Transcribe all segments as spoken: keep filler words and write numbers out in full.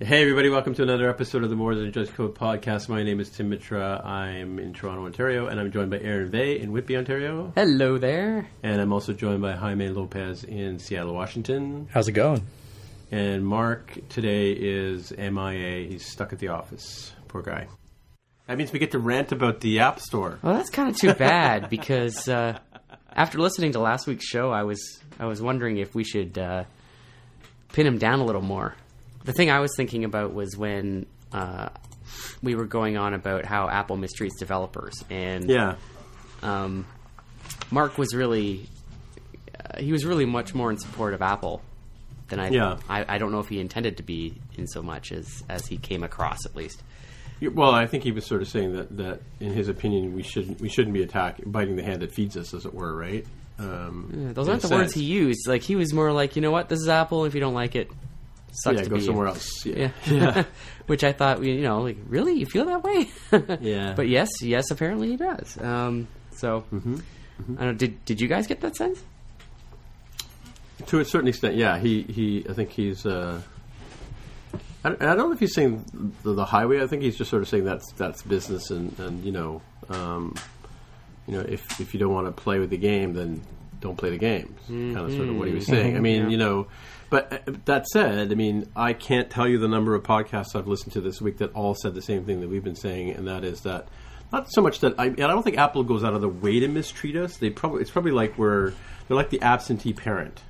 Hey everybody, welcome to another episode of the More Than Just Code podcast. My name is Tim Mitra. I'm in Toronto, Ontario, and I'm joined by Aaron Vey in Whitby, Ontario. Hello there. And I'm also joined by Jaime Lopez in Seattle, Washington. How's it going? And Mark today is M I A. He's stuck at the office. Poor guy. That means we get to rant about the App Store. Well, that's kind of too bad because uh, after listening to last week's show, I was I was wondering if we should uh, pin him down a little more. The thing I was thinking about was when uh, we were going on about how Apple mistreats developers, and yeah, um, Mark was really uh, he was really much more in support of Apple than I. Yeah. I, I don't know if he intended to be in so much as, as he came across, at least. Well, I think he was sort of saying that, that in his opinion, we shouldn't we shouldn't be attacking, biting the hand that feeds us, as it were, right? Um, yeah, those aren't the sense. Words he used. Like he was more like, you know what, this is Apple. If you don't like it. Sucks yeah, to go be somewhere in. Else. Yeah, yeah. yeah. Which I thought, you know, like, really, you feel that way? yeah. But yes, yes, apparently he does. Um, so, mm-hmm. Mm-hmm. I don't know, did did you guys get that sense? To a certain extent, yeah. He, he I think he's. Uh, I, I don't know if he's saying the, the highway. I think he's just sort of saying that's that's business, and, and you know, um, you know, if if you don't want to play with the game, then don't play the game. Mm-hmm. Kind of sort of what he was saying. I mean, yeah. you know. But that said, I mean, I can't tell you the number of podcasts I've listened to this week that all said the same thing that we've been saying, and that is that not so much that I, and I don't think Apple goes out of the way to mistreat us. They probably it's probably like we're they're like the absentee parent,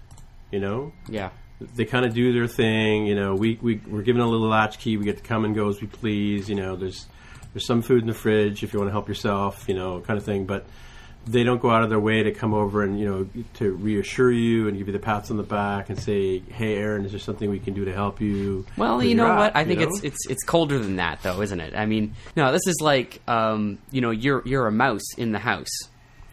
you know? Yeah. They kind of do their thing, you know. We we we're given a little latchkey. We get to come and go as we please, you know. There's there's some food in the fridge if you want to help yourself, you know, kind of thing. But they don't go out of their way to come over and, you know, to reassure you and give you the pats on the back and say, hey, Aaron, is there something we can do to help you? Well, you know what? I think it's it's it's colder than that, though, isn't it? I mean, no, this is like, um, you know, you're you're a mouse in the house.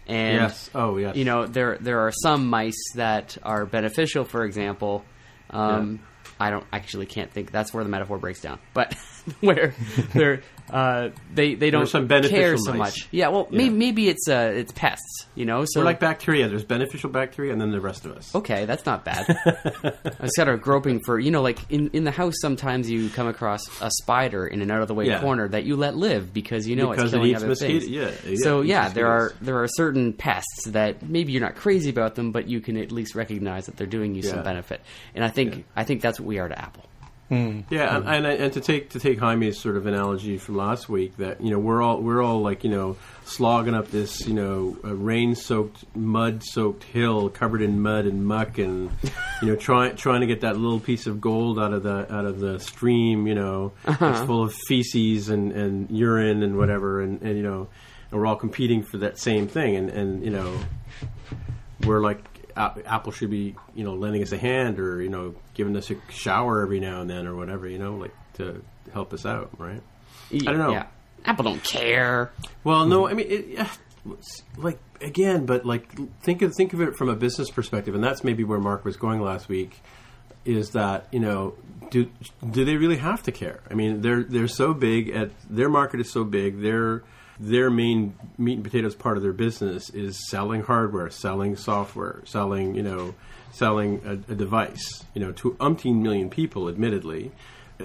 And, yes. Oh, yes. You know, there there are some mice that are beneficial, for example. Um, yeah. I don't actually can't think. That's where the metaphor breaks down. But where they're... Uh, they they don't some care so mice. Much. Yeah, well, yeah. Maybe, maybe it's uh, it's pests, you know. So we're like bacteria. There's beneficial bacteria, and then the rest of us. Okay, that's not bad. I started groping for, you know, like in, in the house. Sometimes you come across a spider in an out of the way yeah. corner that you let live because you know because it's killing it other mosquito- things. Yeah, yeah, so yeah, mosquitoes. there are there are certain pests that maybe you're not crazy about them, but you can at least recognize that they're doing you yeah. some benefit. And I think yeah. I think that's what we are to Apple. Mm. Yeah, mm. and and to take to take Jaime's sort of analogy from last week, that you know we're all we're all like you know slogging up this you know uh, rain soaked, mud soaked hill covered in mud and muck, and you know trying trying to get that little piece of gold out of the out of the stream, you know, uh-huh. that's full of feces and, and urine and whatever, and, and you know and we're all competing for that same thing. And, and you know, we're like, Apple should be, you know, lending us a hand, or, you know, giving us a shower every now and then or whatever, you know, like to help us out, right? Yeah, I don't know. Yeah. Apple don't care. Well, no, I mean, it, like, again, but like, think of, think of it from a business perspective, and that's maybe where Mark was going last week, is that, you know, do do they really have to care? I mean, they're they're so big, at their market is so big, their their main meat and potatoes part of their business is selling hardware, selling software, selling, you know, selling a, a device, you know, to umpteen million people, admittedly.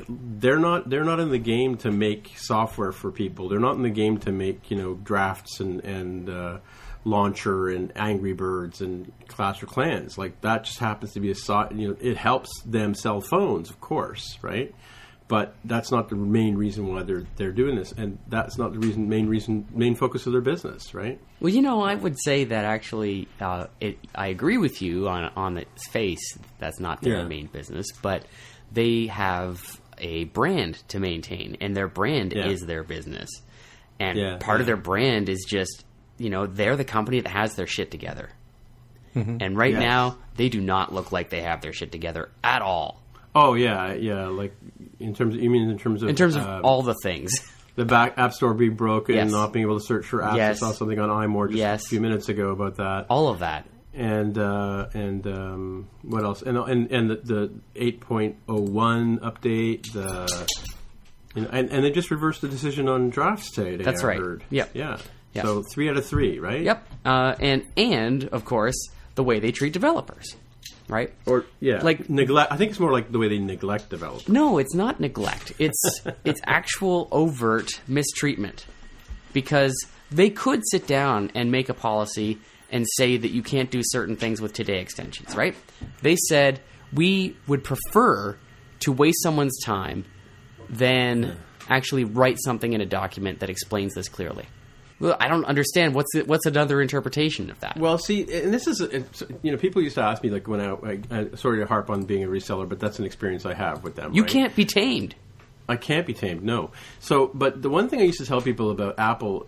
They're not they're not in the game to make software for people. They're not in the game to make, you know, Drafts and, and uh, Launcher and Angry Birds and Clash of Clans. Like, that just happens to be a so- you know, it helps them sell phones, of course, right? But that's not the main reason why they're they're doing this, and that's not the reason main reason main focus of their business, right? Well, you know, I would say that actually, uh, it, I agree with you on on its face. That's not their yeah. main business, but they have a brand to maintain, and their brand yeah. is their business, and yeah, part yeah. of their brand is just, you know, they're the company that has their shit together, mm-hmm. and right yes. now they do not look like they have their shit together at all. Oh yeah, yeah. Like in terms of, you mean in terms of in terms of um, all the things, the back App Store being broken, yes. and not being able to search for apps. Yes. I saw something on iMore just yes. a few minutes ago about that. All of that. And uh, and um, what else? And and and the, the eight point oh one update. The and, and and they just reversed the decision on Drafts today. That's I right. Heard. Yep. Yeah. Yeah. So three out of three, right? Yep. Uh, and and of course the way they treat developers, right? Or yeah, like neglect. I think it's more like the way they neglect developers. No, it's not neglect. It's it's actual overt mistreatment, because they could sit down and make a policy and say that you can't do certain things with today extensions, right? They said, we would prefer to waste someone's time than yeah. actually write something in a document that explains this clearly. Well, I don't understand. What's the, what's another interpretation of that? Well, see, and this is, you know, people used to ask me, like, when I, I sorry to harp on being a reseller, but that's an experience I have with them. You right? can't be tamed. I can't be tamed, no. So, but the one thing I used to tell people about Apple,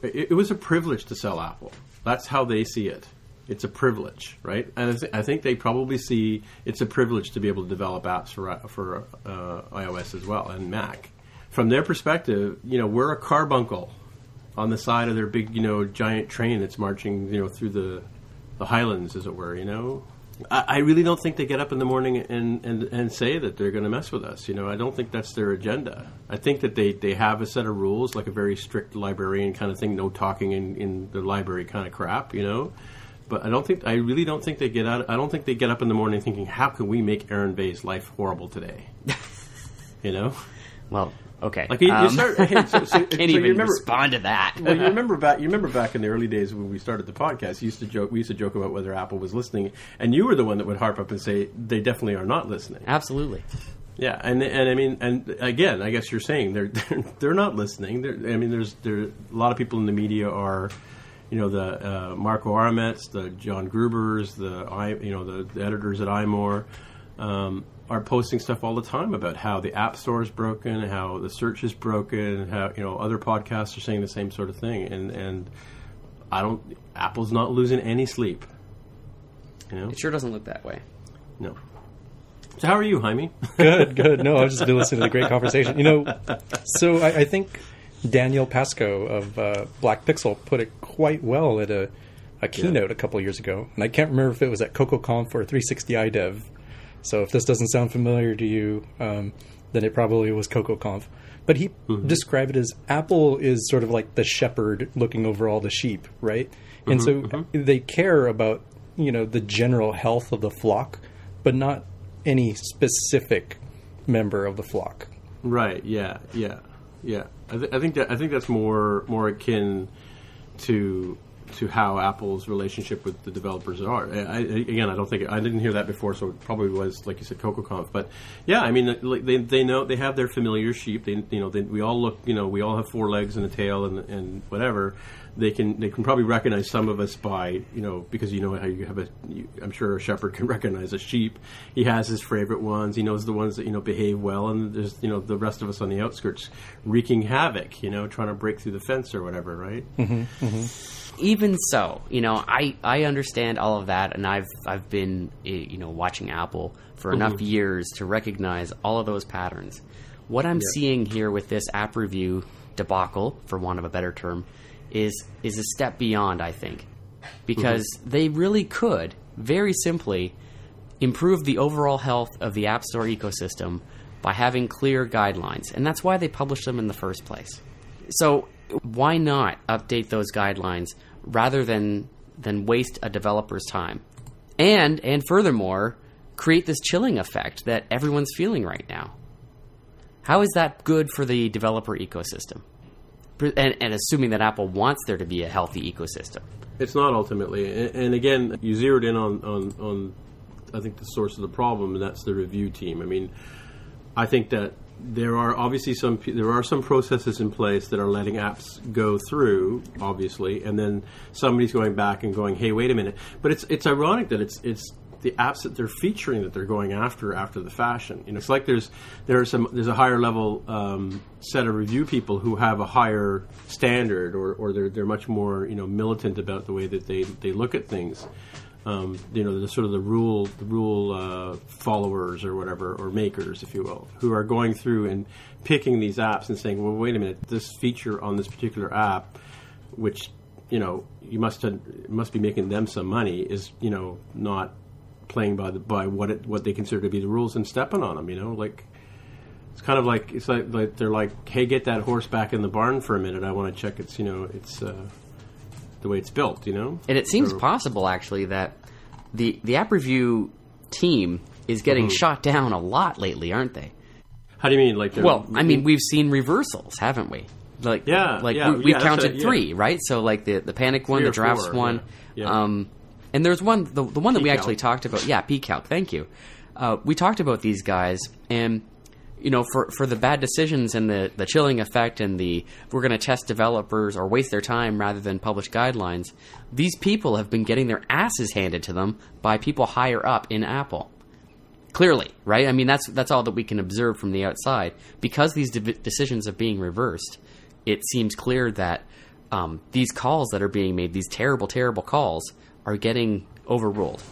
it was a privilege to sell Apple. That's how they see it. It's a privilege, right? And I, th- I think they probably see it's a privilege to be able to develop apps for for uh, iOS as well, and Mac. From their perspective, you know, we're a carbuncle on the side of their big, you know, giant train that's marching, you know, through the the highlands, as it were. You know, I, I really don't think they get up in the morning and, and, and say that they're going to mess with us. You know, I don't think that's their agenda. I think that they, they have a set of rules, like a very strict librarian kind of thing, no talking in, in the library kind of crap, you know. But I don't think I really don't think they get out. I don't think they get up in the morning thinking, how can we make Aaron Vey's life horrible today? You know. Well. Okay. Like you, um, you start, hey, so, so, I can't so even you remember, respond to that. Well, you remember back. You remember back in the early days when we started the podcast. You used to joke. We used to joke about whether Apple was listening, and you were the one that would harp up and say they definitely are not listening. Absolutely. Yeah, and and I mean, and again, I guess you're saying they're they're, they're not listening. They're, I mean, there's there a lot of people in the media are, you know, the uh, Marco Arment, the John Grubers, the I, you know, the, the editors at iMore. Um, are posting stuff all the time about how the App Store is broken, how the search is broken, how, you know, other podcasts are saying the same sort of thing, and and I don't. Apple's not losing any sleep. You know? It sure doesn't look that way. No. So how are you, Jaime? Good, good. No, I've just been listening to the great conversation. You know, so I, I think Daniel Pascoe of uh, Black Pixel put it quite well at a a keynote yeah. a couple of years ago, and I can't remember if it was at CocoaConf or three sixty i Dev. So if this doesn't sound familiar to you, um, then it probably was CocoaConf. But he mm-hmm. described it as Apple is sort of like the shepherd looking over all the sheep, right? Mm-hmm, and so mm-hmm. they care about, you know, the general health of the flock, but not any specific member of the flock. Right. Yeah. Yeah. Yeah. I, th- I think that I think that's more more akin to to how Apple's relationship with the developers are. I, I, again, I don't think I didn't hear that before, so it probably was, like you said, CocoaConf. But yeah, I mean, they they know they have their familiar sheep. They you know they, we all look you know we all have four legs and a tail and and whatever. They can they can probably recognize some of us by you know because you know how you have a you, I'm sure a shepherd can recognize a sheep. He has his favorite ones. He knows the ones that you know behave well, and there's you know the rest of us on the outskirts wreaking havoc. You know, trying to break through the fence or whatever, right? Mm-hmm, mm-hmm. Even so, you know, I, I understand all of that, and I've I've been you know watching Apple for enough mm-hmm. years to recognize all of those patterns. What I'm yeah. seeing here with this app review debacle, for want of a better term, is is a step beyond, I think, because mm-hmm. they really could very simply improve the overall health of the App Store ecosystem by having clear guidelines, and that's why they published them in the first place. So why not update those guidelines rather than than waste a developer's time? And and furthermore, create this chilling effect that everyone's feeling right now. How is that good for the developer ecosystem? And, and assuming that Apple wants there to be a healthy ecosystem. It's not ultimately. And, and again, you zeroed in on, on, on, I think, the source of the problem, and that's the review team. I mean, I think that there are obviously some there are some processes in place that are letting apps go through, obviously, and then somebody's going back and going, "Hey, wait a minute!" But it's it's ironic that it's it's the apps that they're featuring that they're going after after the fashion. You know, it's like there's there are some there's a higher level um, set of review people who have a higher standard, or or they're they're much more you know militant about the way that they they look at things. Um, you know, the sort of the rule, the rule uh, followers or whatever, or makers, if you will, who are going through and picking these apps and saying, "Well, wait a minute, this feature on this particular app, which you know you must uh, must be making them some money, is you know not playing by the, by what it, what they consider to be the rules and stepping on them." You know, like it's kind of like it's like, like they're like, "Hey, get that horse back in the barn for a minute. I want to check it's you know it's." Uh, the way it's built, you know? And it seems so possible, actually, that the the app review team is getting mm-hmm. shot down a lot lately, aren't they? How do you mean? Like, well, I mean, we've seen reversals, haven't we? Like, yeah, like yeah, we, we yeah, counted a, yeah. three, right? So, like, the, the panic one, the drafts four, one. Yeah. Yeah. Um, and there's one, the, the one that P-Calc. we actually talked about. Yeah, P-Calc, thank you. Uh, we talked about these guys, and, you know, for, for the bad decisions and the, the chilling effect and the we're going to test developers or waste their time rather than publish guidelines, these people have been getting their asses handed to them by people higher up in Apple. Clearly, right? I mean, that's that's all that we can observe from the outside. Because these de- decisions are being reversed, it seems clear that um, these calls that are being made, these terrible, terrible calls, are getting overruled.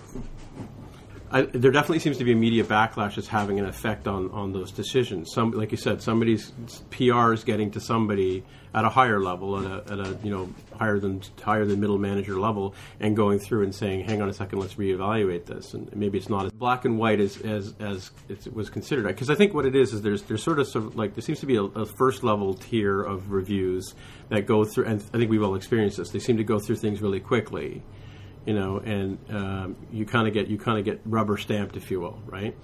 I, there definitely seems to be a media backlash that's having an effect on, on those decisions. Some, like you said, somebody's P R is getting to somebody at a higher level, at a, at a you know higher than higher than middle manager level, and going through and saying, "Hang on a second, let's reevaluate this." And maybe it's not as black and white as as, as it was considered. Because I think what it is is there's there's sort of, sort of like there seems to be a, a first level tier of reviews that go through, and I think we've all experienced this. They seem to go through things really quickly. You know, and um, you kind of get you kind of get rubber stamped, if you will, right?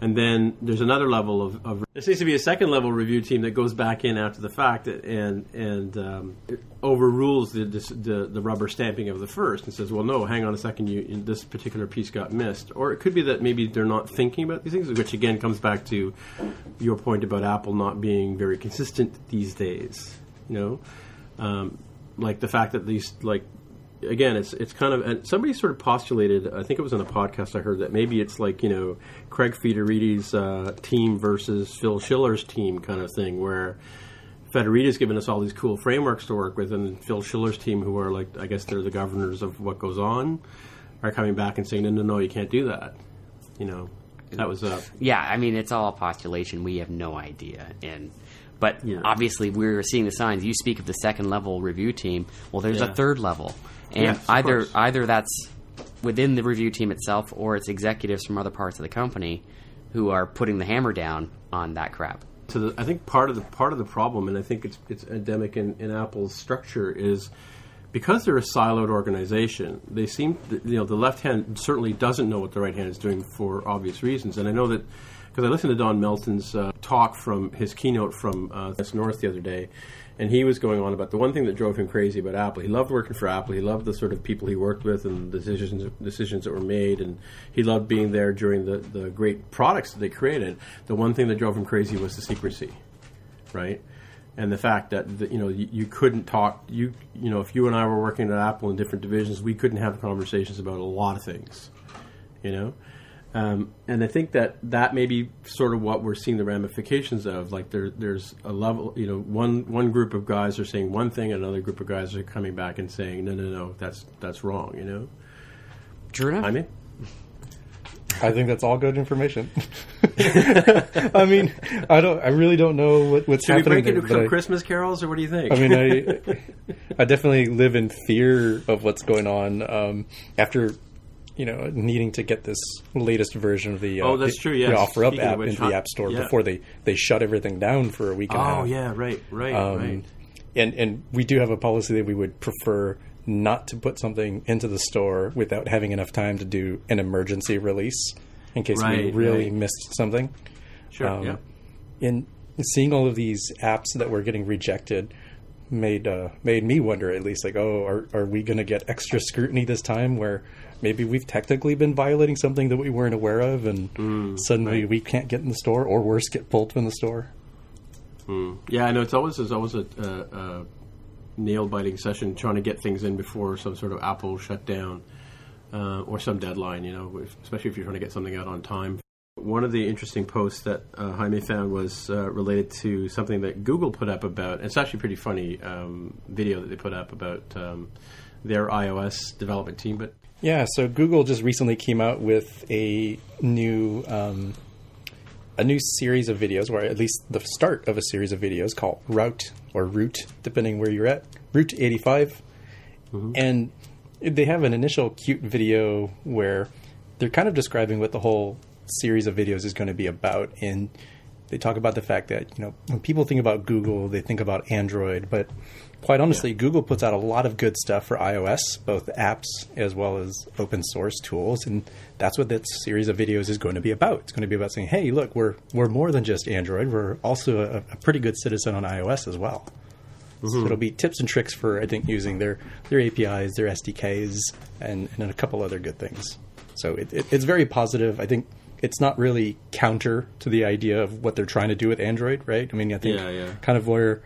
And then there's another level of, of there seems to be a second level review team that goes back in after the fact and and um, it overrules the, the the rubber stamping of the first and says, well, no, hang on a second, you this particular piece got missed, or it could be that maybe they're not thinking about these things, which again comes back to your point about Apple not being very consistent these days. You know, um, like the fact that these like. Again, it's it's kind of and somebody sort of postulated. I think it was on a podcast I heard that maybe it's like you know Craig Federighi's uh, team versus Phil Schiller's team kind of thing, where Federighi's given us all these cool frameworks to work with, and Phil Schiller's team, who are like I guess they're the governors of what goes on, are coming back and saying no, no, no, you can't do that. You know, that was up. Yeah, I mean it's all postulation. We have no idea, and. But yeah. obviously, we're seeing the signs. You speak of the second level review team. Well, there's yeah. a third level, and yes, either course. either that's within the review team itself, or it's executives from other parts of the company who are putting the hammer down on that crap. So the, I think part of the part of the problem, and I think it's it's endemic in, in Apple's structure, is because they're a siloed organization. They seem to, you know the left hand certainly doesn't know what the right hand is doing for obvious reasons, and I know that. Because I listened to Don Melton's uh, talk from his keynote from uh, North the other day, And he was going on about the one thing that drove him crazy about Apple. He loved working for Apple. He loved the sort of people he worked with and the decisions decisions that were made. And he loved being there during the, the great products that they created. The one thing that drove him crazy was the secrecy, right? And the fact that, the, you know, you, you couldn't talk. You you know, if you and I were working at Apple in different divisions, we couldn't have conversations about a lot of things, you know? Um, and I think that that may be sort of what we're seeing the ramifications of. Like there, there's a level, you know, one one group of guys are saying one thing, another group of guys are coming back and saying, no, no, no, that's that's wrong, you know? Jordan? I mean? I think that's all good information. I mean, I don't. I really don't know what, what's Should happening. Should we break into some I, Christmas carols, or what do you think? I mean, I, I definitely live in fear of what's going on um, after... you know, needing to get this latest version of the, uh, oh, that's true, yes. the OfferUp app into hot, the App Store yeah. before they, they shut everything down for a week and a half. Oh, yeah, right, right, um, right. And, and we do have a policy that we would prefer not to put something into the store without having enough time to do an emergency release in case right, we really right. missed something. Sure, um, yeah. And seeing all of these apps that were getting rejected made uh, made me wonder, at least, like, oh, are, are we going to get extra scrutiny this time where... maybe we've technically been violating something that we weren't aware of, and mm, suddenly right. we can't get in the store, or worse, get pulled from the store. Mm. Yeah, I know. It's always, it's always a, a, a nail-biting session trying to get things in before some sort of Apple shutdown uh, or some deadline, you know, if, especially if you're trying to get something out on time. One of the interesting posts that uh, Jaime found was uh, related to something that Google put up about, and it's actually a pretty funny um, video that they put up about um, their iOS development team, but yeah, so Google just recently came out with a new um, a new series of videos, or at least the start of a series of videos called Route or Route, depending where you're at, Route eighty-five. Mm-hmm. And they have an initial cute video where they're kind of describing what the whole series of videos is going to be about. And they talk about the fact that, you know, when people think about Google, they think about Android, but quite honestly, yeah. Google puts out a lot of good stuff for iOS, both apps as well as open source tools, and that's what this series of videos is going to be about. It's going to be about saying, hey, look, we're we're more than just Android. We're also a, a pretty good citizen on iOS as well. Mm-hmm. So it'll be tips and tricks for, I think, using their, their A P Is, their S D Ks, and, and a couple other good things. So it, it, it's very positive. I think it's not really counter to the idea of what they're trying to do with Android, right? I mean, I think yeah, yeah. kind of where...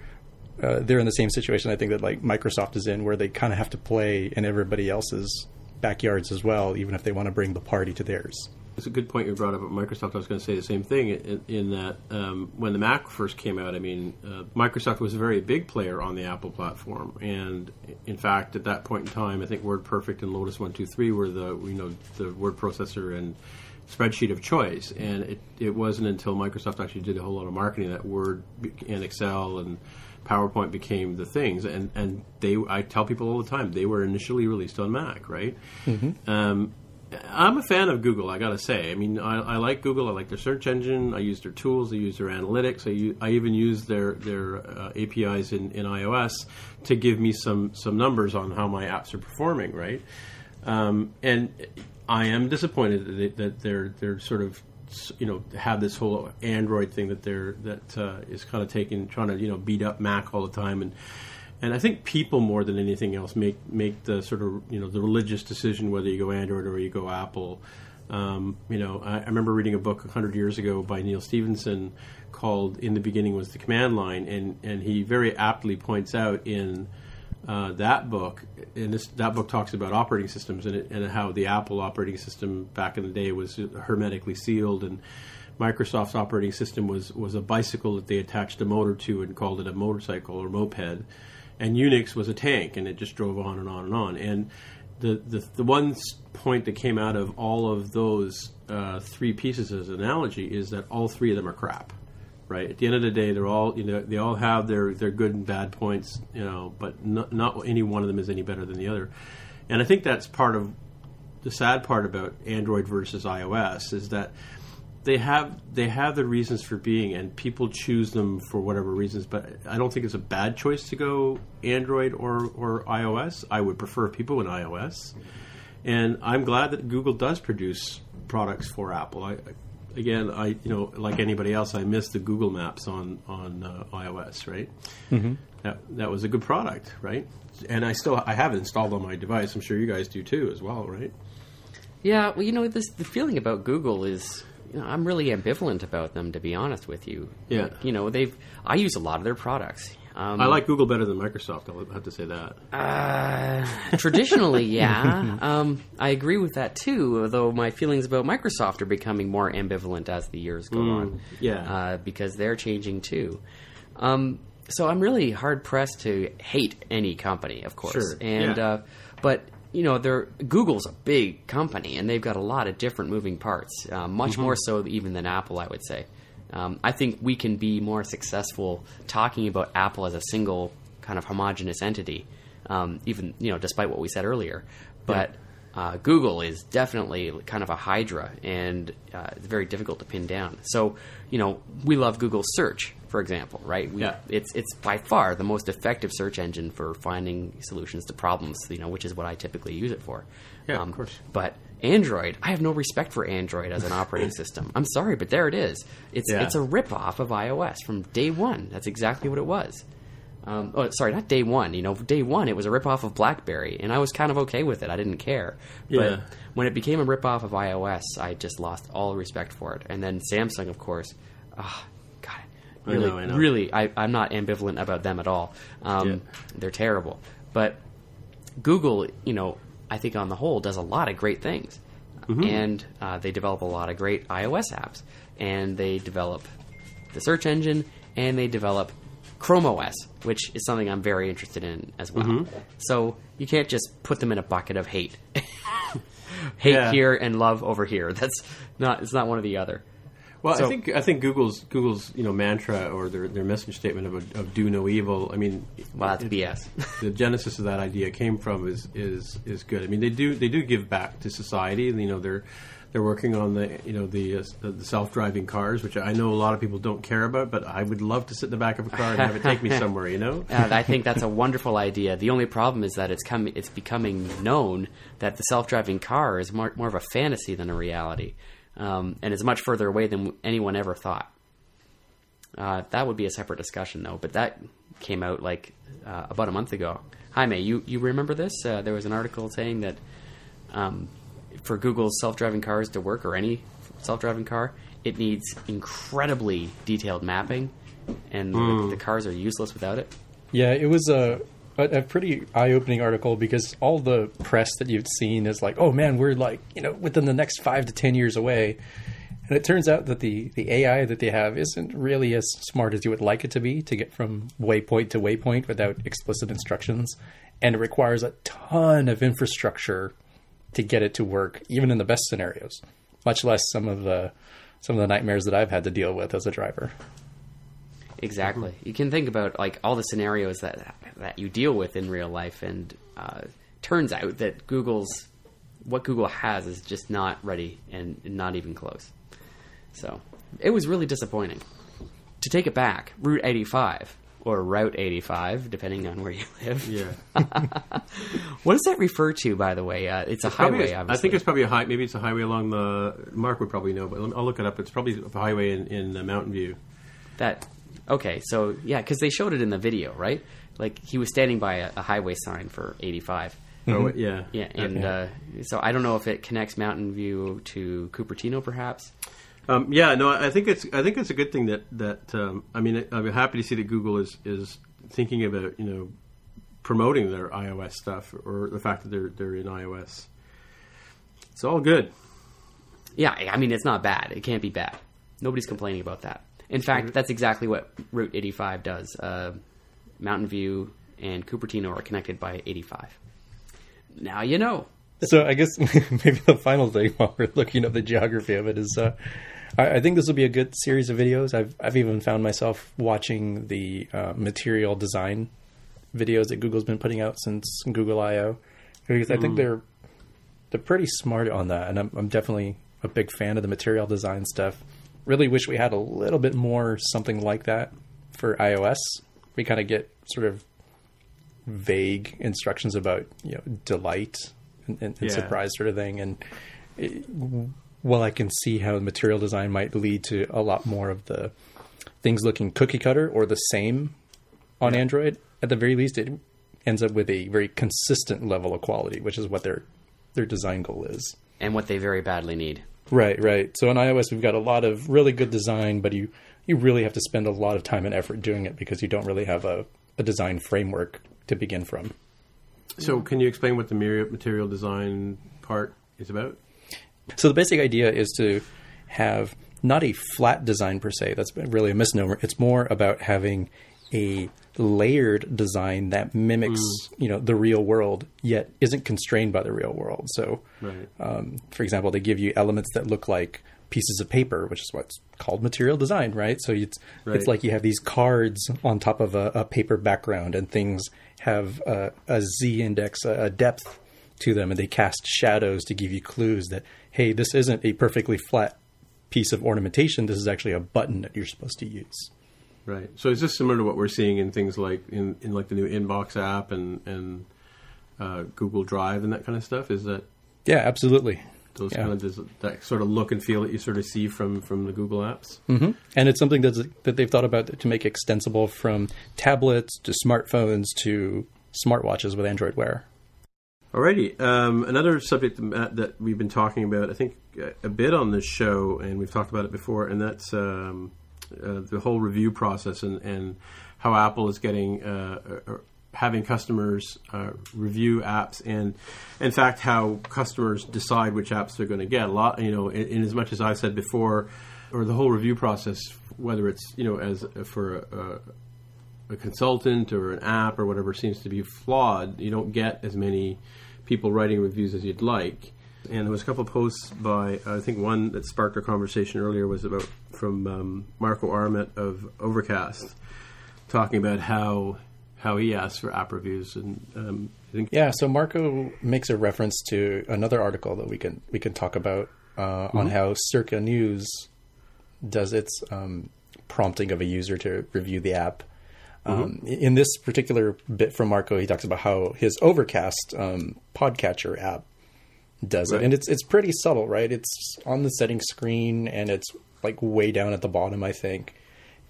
Uh, they're in the same situation, I think, that like Microsoft is in, where they kind of have to play in everybody else's backyards as well, even if they want to bring the party to theirs. It's a good point you brought up at Microsoft. I was going to say the same thing in, in that um, when the Mac first came out, I mean, uh, Microsoft was a very big player on the Apple platform. And in fact, at that point in time, I think WordPerfect and Lotus one two three were the, you know, the word processor and spreadsheet of choice. And it, it wasn't until Microsoft actually did a whole lot of marketing that Word and Excel and PowerPoint became the things, and, and they I tell people all the time, they were initially released on Mac, right? Mm-hmm. Um, I'm a fan of Google, I got to say. I mean, I, I like Google. I like their search engine. I use their tools. I use their analytics. I, use, I even use their, their uh, A P Is in, in iOS to give me some, some numbers on how my apps are performing, right? Um, and I am disappointed that, they, that they're they're sort of you know, have this whole Android thing that they're that uh, is kind of taking, trying to you know beat up Mac all the time, and and I think people more than anything else make make the sort of you know the religious decision whether you go Android or you go Apple. Um, you know, I, I remember reading a book one hundred years ago by Neal Stephenson called "In the Beginning Was the Command Line," and and he very aptly points out in uh, that book, and this that book talks about operating systems and, it, and how the Apple operating system back in the day was hermetically sealed, and Microsoft's operating system was, was a bicycle that they attached a motor to and called it a motorcycle or moped, and Unix was a tank, and it just drove on and on and on. And the the, the one point that came out of all of those uh, three pieces as an analogy is that all three of them are crap. Right. At the end of the day, they're all you know. They all have their, their good and bad points, you know. But not, not any one of them is any better than the other. And I think that's part of the sad part about Android versus iOS is that they have they have their reasons for being, and people choose them for whatever reasons. But I don't think it's a bad choice to go Android or, or iOS. I would prefer people in iOS, and I'm glad that Google does produce products for Apple. I, again, I you know like anybody else, I missed the Google Maps on on uh, iOS, right? Mm-hmm. That that was a good product, right? And I still I have it installed on my device. I'm sure you guys do too, as well, right? Yeah. Well, you know, this the feeling about Google is. You know, I'm really ambivalent about them, to be honest with you. Yeah. Like, you know, they've. I use a lot of their products. Um, I like Google better than Microsoft. I'll have to say that. Uh, traditionally, yeah. Um, I agree with that too. Although my feelings about Microsoft are becoming more ambivalent as the years go mm, on. Yeah. Uh, because they're changing too. Um, so I'm really hard pressed to hate any company, of course. Sure. And yeah. uh, but. You know, they're, Google's a big company, and they've got a lot of different moving parts, uh, much mm-hmm. more so even than Apple, I would say. Um, I think we can be more successful talking about Apple as a single kind of homogenous entity, um, even, you know, despite what we said earlier. But yeah. uh, Google is definitely kind of a hydra, and uh, it's very difficult to pin down. So, you know, we love Google Search, for example, right? We, yeah. It's it's by far the most effective search engine for finding solutions to problems, you know, which is what I typically use it for. Yeah, um, of course. But Android, I have no respect for Android as an operating system. I'm sorry, but there it is. It's yeah. it's a ripoff of iOS from day one. That's exactly what it was. Um, oh, sorry, not day one. You know, day one, it was a ripoff of BlackBerry, and I was kind of okay with it. I didn't care. Yeah. But when it became a ripoff of iOS, I just lost all respect for it. And then Samsung, of course, ah. Oh, Really, I know, I know. really, I, I'm not ambivalent about them at all. Um, yeah. They're terrible. But Google, you know, I think on the whole does a lot of great things. Mm-hmm. And uh, they develop a lot of great iOS apps. And they develop the search engine. And they develop Chrome O S, which is something I'm very interested in as well. Mm-hmm. So you can't just put them in a bucket of hate. hate yeah. here and love over here. That's not. It's not one or the other. Well, so, I think I think Google's Google's you know mantra or their their mission statement of of do no evil. I mean, well, that's it, B S. The genesis of that idea came from is is is good. I mean, they do they do give back to society, and you know they're they're working on the you know the uh, the self driving cars, which I know a lot of people don't care about, but I would love to sit in the back of a car and have it take me somewhere. You know, uh, I think that's a wonderful idea. The only problem is that it's coming it's becoming known that the self driving car is more more of a fantasy than a reality. Um, and it's much further away than anyone ever thought. Uh, that would be a separate discussion, though. But that came out like uh, about a month ago. Jaime, you, you remember this? Uh, there was an article saying that um, for Google's self-driving cars to work, or any self-driving car, it needs incredibly detailed mapping, and mm. the, the cars are useless without it. Yeah, it was a... a pretty eye-opening article, because all the press that you've seen is like, oh man, we're like, you know, within the next five to ten years away. And it turns out that the, the A I that they have isn't really as smart as you would like it to be to get from waypoint to waypoint without explicit instructions. And it requires a ton of infrastructure to get it to work, even in the best scenarios, much less some of the, some of the nightmares that I've had to deal with as a driver. Exactly. You can think about like all the scenarios that that you deal with in real life, and uh, turns out that Google's what Google has is just not ready and not even close. So it was really disappointing. To take it back, Route eighty-five or Route eighty-five, depending on where you live. Yeah. What does that refer to, by the way? Uh, it's, it's a highway. A, obviously, I think it's probably a high. Maybe it's a highway along the. Mark would probably know, but I'll look it up. It's probably a highway in, in uh, Mountain View. That. Okay, so, yeah, because they showed it in the video, right? Like, he was standing by a, a highway sign for eighty-five. Mm-hmm. Oh, yeah. Yeah, and yeah. Uh, so I don't know if it connects Mountain View to Cupertino, perhaps. Um, yeah, no, I think it's I think it's a good thing that, that um, I mean, I'm happy to see that Google is, is thinking about, you know, promoting their iOS stuff, or the fact that they're they're in iOS. It's all good. Yeah, I mean, it's not bad. It can't be bad. Nobody's complaining about that. In fact, that's exactly what Route eighty-five does. Uh, Mountain View and Cupertino are connected by eighty-five. Now you know. So I guess maybe the final thing while we're looking up the geography of it is, uh, I, I think this will be a good series of videos. I've I've even found myself watching the uh, material design videos that Google's been putting out since Google I O, because mm. I think they're they're pretty smart on that, and I'm I'm definitely a big fan of the material design stuff. Really wish we had a little bit more something like that for iOS. We kind of get sort of vague instructions about, you know, delight and, and, yeah. and surprise sort of thing. And it, while I can see how material design might lead to a lot more of the things looking cookie cutter or the same on yeah. Android, at the very least, it ends up with a very consistent level of quality, which is what their their design goal is. And what they very badly need. Right, right. So on iOS, we've got a lot of really good design, but you, you really have to spend a lot of time and effort doing it because you don't really have a, a design framework to begin from. So can you explain what the material design part is about? So the basic idea is to have not a flat design per se. That's really a misnomer. It's more about having a layered design that mimics, mm. you know, the real world, yet isn't constrained by the real world. So, right. um, for example, they give you elements that look like pieces of paper, which is what's called material design, right? So it's right. it's like you have these cards on top of a, a paper background, and things have a, a Z index, a, a depth to them, and they cast shadows to give you clues that, hey, this isn't a perfectly flat piece of ornamentation. This is actually a button that you're supposed to use. Right. So is this similar to what we're seeing in things like in, in like the new Inbox app and, and uh, Google Drive and that kind of stuff? Is that? Yeah, absolutely. Those yeah. kind of this, that sort of look and feel that you sort of see from, from the Google apps. Mm-hmm. And it's something that's, that they've thought about to make extensible from tablets to smartphones to smartwatches with Android Wear. Alrighty. Um, another subject that we've been talking about, I think, a bit on this show, and we've talked about it before, and that's um, uh, the whole review process and, and how Apple is getting uh, or having customers uh, review apps, and in fact, how customers decide which apps they're going to get. A lot, you know, in, in as much as I said before, or the whole review process, whether it's you know as for a, a a consultant or an app or whatever seems to be flawed. You don't get as many people writing reviews as you'd like. And there was a couple of posts by, I think one that sparked our conversation earlier was about from um, Marco Arment of Overcast, talking about how how he asks for app reviews. And um, I think yeah, so Marco makes a reference to another article that we can we can talk about uh, mm-hmm. on how Circa News does its um, prompting of a user to review the app. Um, in this particular bit from Marco, he talks about how his Overcast um, podcatcher app does right. it. And it's it's pretty subtle, right? It's on the settings screen, and it's like way down at the bottom, I think.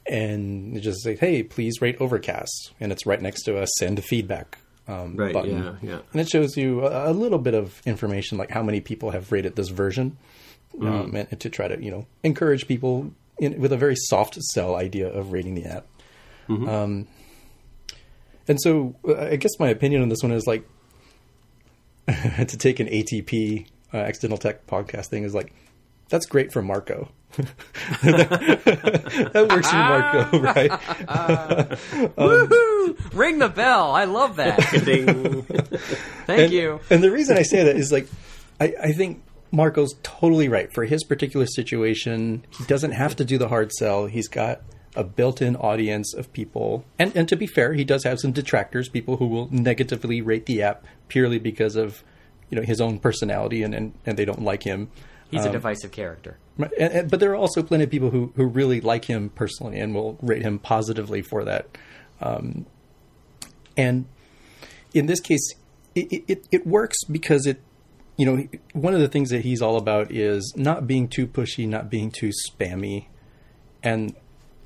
And it just says, hey, please rate Overcast. And it's right next to a send feedback um, right, button. Yeah, yeah. And it shows you a, a little bit of information, like how many people have rated this version. Mm. Um, and, and to try to, you know, encourage people in, with a very soft sell idea of rating the app. Mm-hmm. Um, and so uh, I guess my opinion on this one is like to take an A T P uh, accidental tech podcast thing is like, that's great for Marco. that, that works for Marco, right? uh, um, woohoo! Ring the bell. I love that. Thank and, you. And the reason I say that is like, I, I think Marco's totally right for his particular situation. He doesn't have to do the hard sell. He's got a built-in audience of people. And and to be fair, he does have some detractors, people who will negatively rate the app purely because of, you know, his own personality and, and, and they don't like him. He's um, a divisive character. And, and, but there are also plenty of people who, who really like him personally and will rate him positively for that. Um, and in this case, it, it, it works because it, you know, one of the things that he's all about is not being too pushy, not being too spammy. And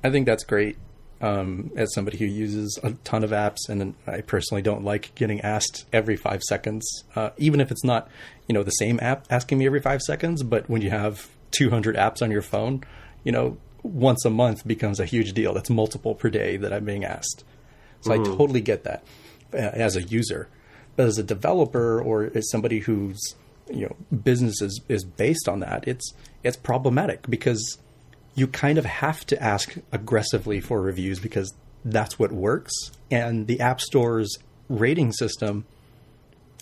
I think that's great um, as somebody who uses a ton of apps, and I personally don't like getting asked every five seconds, uh, even if it's not, you know, the same app asking me every five seconds. But when you have two hundred apps on your phone, you know, once a month becomes a huge deal. That's multiple per day that I'm being asked. So mm-hmm. I totally get that as a user. But as a developer or as somebody whose, you know, business is, is based on that, it's it's problematic because you kind of have to ask aggressively for reviews because that's what works. And the App Store's rating system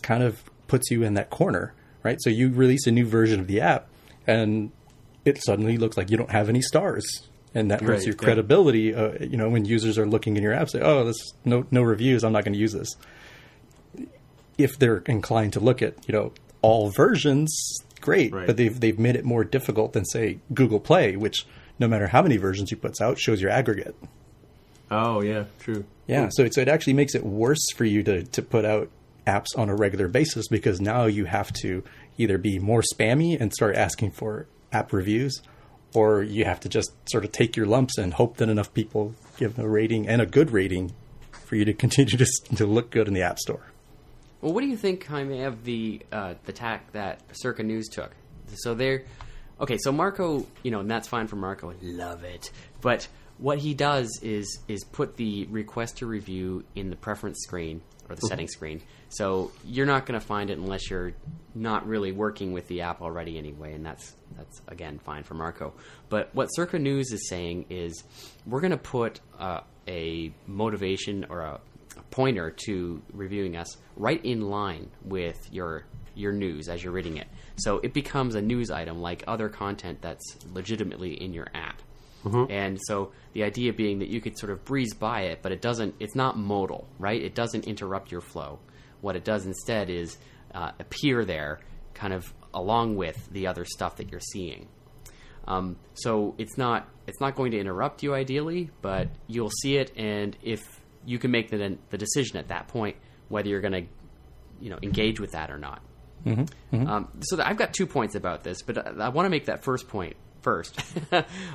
kind of puts you in that corner, right? So you release a new version of the app and it suddenly looks like you don't have any stars. And that hurts right, your credibility. Yeah. Uh, you know, when users are looking in your app, say, oh, this no no reviews. I'm not going to use this. If they're inclined to look at, you know, all versions, great. Right. But they've, they've made it more difficult than, say, Google Play, which no matter how many versions you puts out, shows your aggregate. Oh, yeah, true. Yeah, so it, so it actually makes it worse for you to, to put out apps on a regular basis, because now you have to either be more spammy and start asking for app reviews, or you have to just sort of take your lumps and hope that enough people give a rating, and a good rating, for you to continue to, to look good in the App Store. Well, what do you think, Jaime, of the uh, the tack that Circa News took? So they're okay. So Marco, you know, and that's fine for Marco. Love it. But what he does is is put the request to review in the preference screen or the mm-hmm. settings screen. So you're not going to find it unless you're not really working with the app already anyway. And that's that's again fine for Marco. But what Circa News is saying is we're going to put uh, a motivation or a pointer to reviewing us right in line with your your news as you're reading it. So it becomes a news item like other content that's legitimately in your app. Mm-hmm. And so the idea being that you could sort of breeze by it, but it doesn't, it's not modal, right? It doesn't interrupt your flow. What it does instead is uh, appear there kind of along with the other stuff that you're seeing. Um, so it's not, it's not going to interrupt you ideally, but you'll see it. And if you can make the, the decision at that point whether you're going to, you know, engage with that or not. Mm-hmm. Mm-hmm. Um, so th- I've got two points about this, but I, I want to make that first point first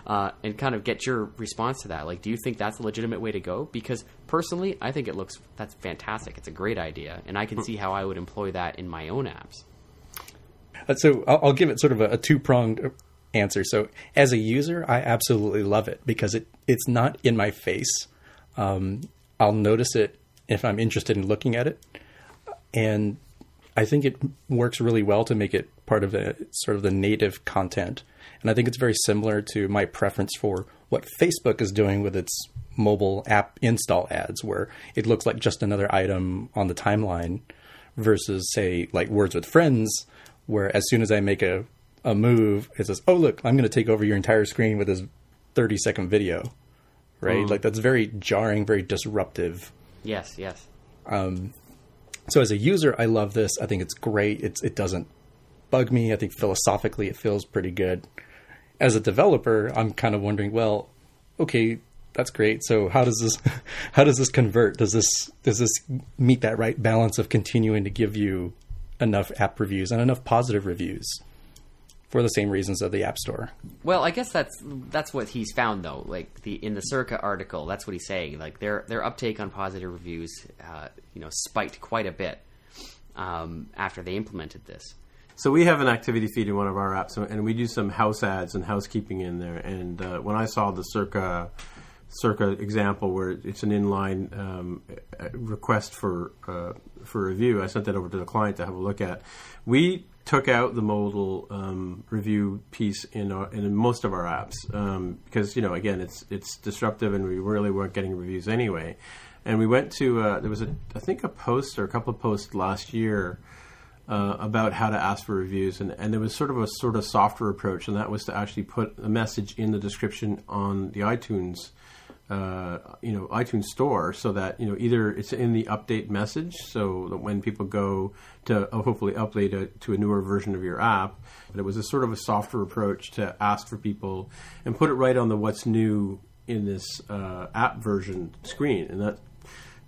uh, and kind of get your response to that. Like, do you think that's a legitimate way to go? Because personally, I think it looks that's fantastic. It's a great idea, and I can see how I would employ that in my own apps. So I'll, I'll give it sort of a, a two-pronged answer. So as a user, I absolutely love it because it it's not in my face. Um, I'll notice it if I'm interested in looking at it. And I think it works really well to make it part of a sort of the native content. And I think it's very similar to my preference for what Facebook is doing with its mobile app install ads, where it looks like just another item on the timeline versus, say, like Words with Friends, where as soon as I make a, a move, it says, oh, look, I'm going to take over your entire screen with this thirty second video, right? Mm. Like that's very jarring, very disruptive. Yes, yes. Um So as a user, I love this. I think it's great. It's, it doesn't bug me. I think philosophically it feels pretty good. As a developer, I'm kind of wondering, well, okay, that's great. So how does this, how does this convert? Does this, does this meet that right balance of continuing to give you enough app reviews and enough positive reviews for the same reasons of the App Store? Well, I guess that's that's what he's found though. Like the in the Circa article, that's what he's saying. Like their their uptake on positive reviews, uh, you know, spiked quite a bit um, after they implemented this. So we have an activity feed in one of our apps, and we do some house ads and housekeeping in there. And uh, when I saw the Circa Circa example where it's an inline um, request for uh, for review, I sent that over to the client to have a look at. We took out the modal um, review piece in our, in most of our apps um, because, you know, again, it's it's disruptive and we really weren't getting reviews anyway. And we went to uh, there was a I think a post or a couple of posts last year uh, about how to ask for reviews, and, and there was sort of a sort of softer approach, and that was to actually put a message in the description on the iTunes uh, you know iTunes store, so that, you know, either it's in the update message so that when people go to hopefully update a, to a newer version of your app. But it was a sort of a softer approach to ask for people and put it right on the what's new in this uh, app version screen. And that,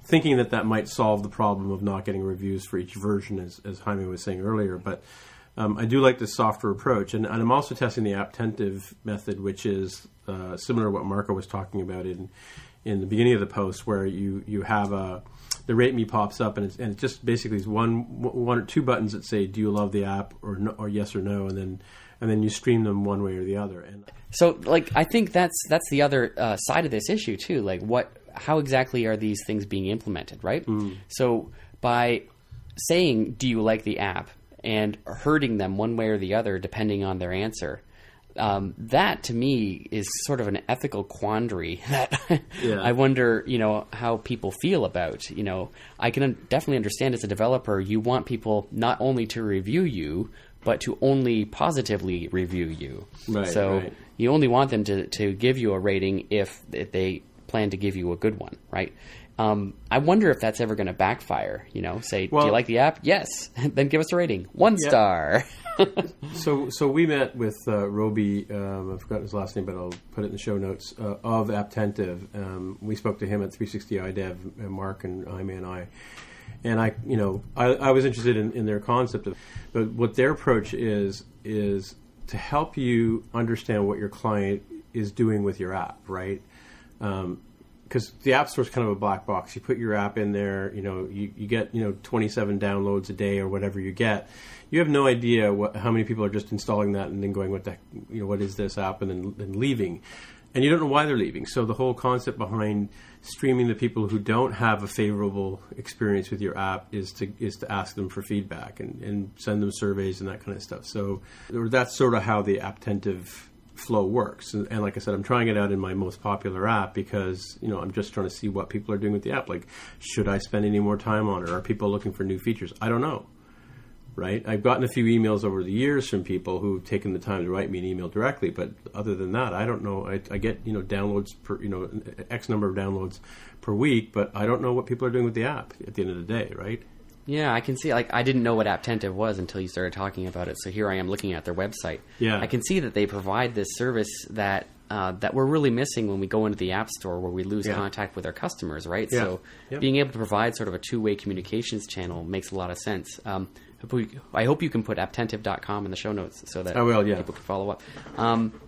thinking that that might solve the problem of not getting reviews for each version, as, as Jaime was saying earlier. But um, I do like this softer approach. And, and I'm also testing the Apptentive method, which is uh, similar to what Marco was talking about in in the beginning of the post, where you, you have a... the rate me pops up, and it's, and it just basically is one one or two buttons that say, do you love the app, or no, or yes or no, and then and then you stream them one way or the other. And so, like, I think that's that's the other uh, side of this issue too. Like, what, how exactly are these things being implemented, right? Mm. So by saying, do you like the app, and hurting them one way or the other depending on their answer. Um, that to me is sort of an ethical quandary that yeah. I wonder, you know, how people feel about. You know, I can un- definitely understand as a developer, you want people not only to review you, but to only positively review you. Right, so right. You only want them to, to give you a rating if, if they plan to give you a good one, right? Um, I wonder if that's ever going to backfire, you know, say, well, do you like the app? Yes. Then give us a rating. One yeah. star. so so we met with uh, Roby, um, I've forgotten his last name, but I'll put it in the show notes, uh, of Apptentive. Um, we spoke to him at three sixty iDev, Mark and Jaime and I. And I, you know, I, I was interested in, in their concept of, but what their approach is, is to help you understand what your client is doing with your app, right? Um, because the App Store is kind of a black box. You put your app in there, you know, you, you get, you know, twenty-seven downloads a day or whatever you get. You have no idea what, how many people are just installing that and then going, what the, you know, what is this app, and then and leaving. And you don't know why they're leaving. So the whole concept behind streaming the people who don't have a favorable experience with your app is to is to ask them for feedback and, and send them surveys and that kind of stuff. So that's sort of how the Apptentive flow works. And, and like I said, I'm trying it out in my most popular app because, you know, I'm just trying to see what people are doing with the app. Like, should I spend any more time on it? Are people looking for new features? I don't know. Right? I've gotten a few emails over the years from people who've taken the time to write me an email directly, but other than that, I don't know. I, I get, you know, downloads per, you know, X number of downloads per week, but I don't know what people are doing with the app at the end of the day, right? Yeah, I can see, like, I didn't know what Apptentive was until you started talking about it, so here I am looking at their website. Yeah. I can see that they provide this service that uh, that we're really missing when we go into the App Store, where we lose yeah. contact with our customers, right? Yeah. So yep. being able to provide sort of a two-way communications channel makes a lot of sense. Um I hope you can put apptentive dot com in the show notes so that I will, yeah. people can follow up. Um,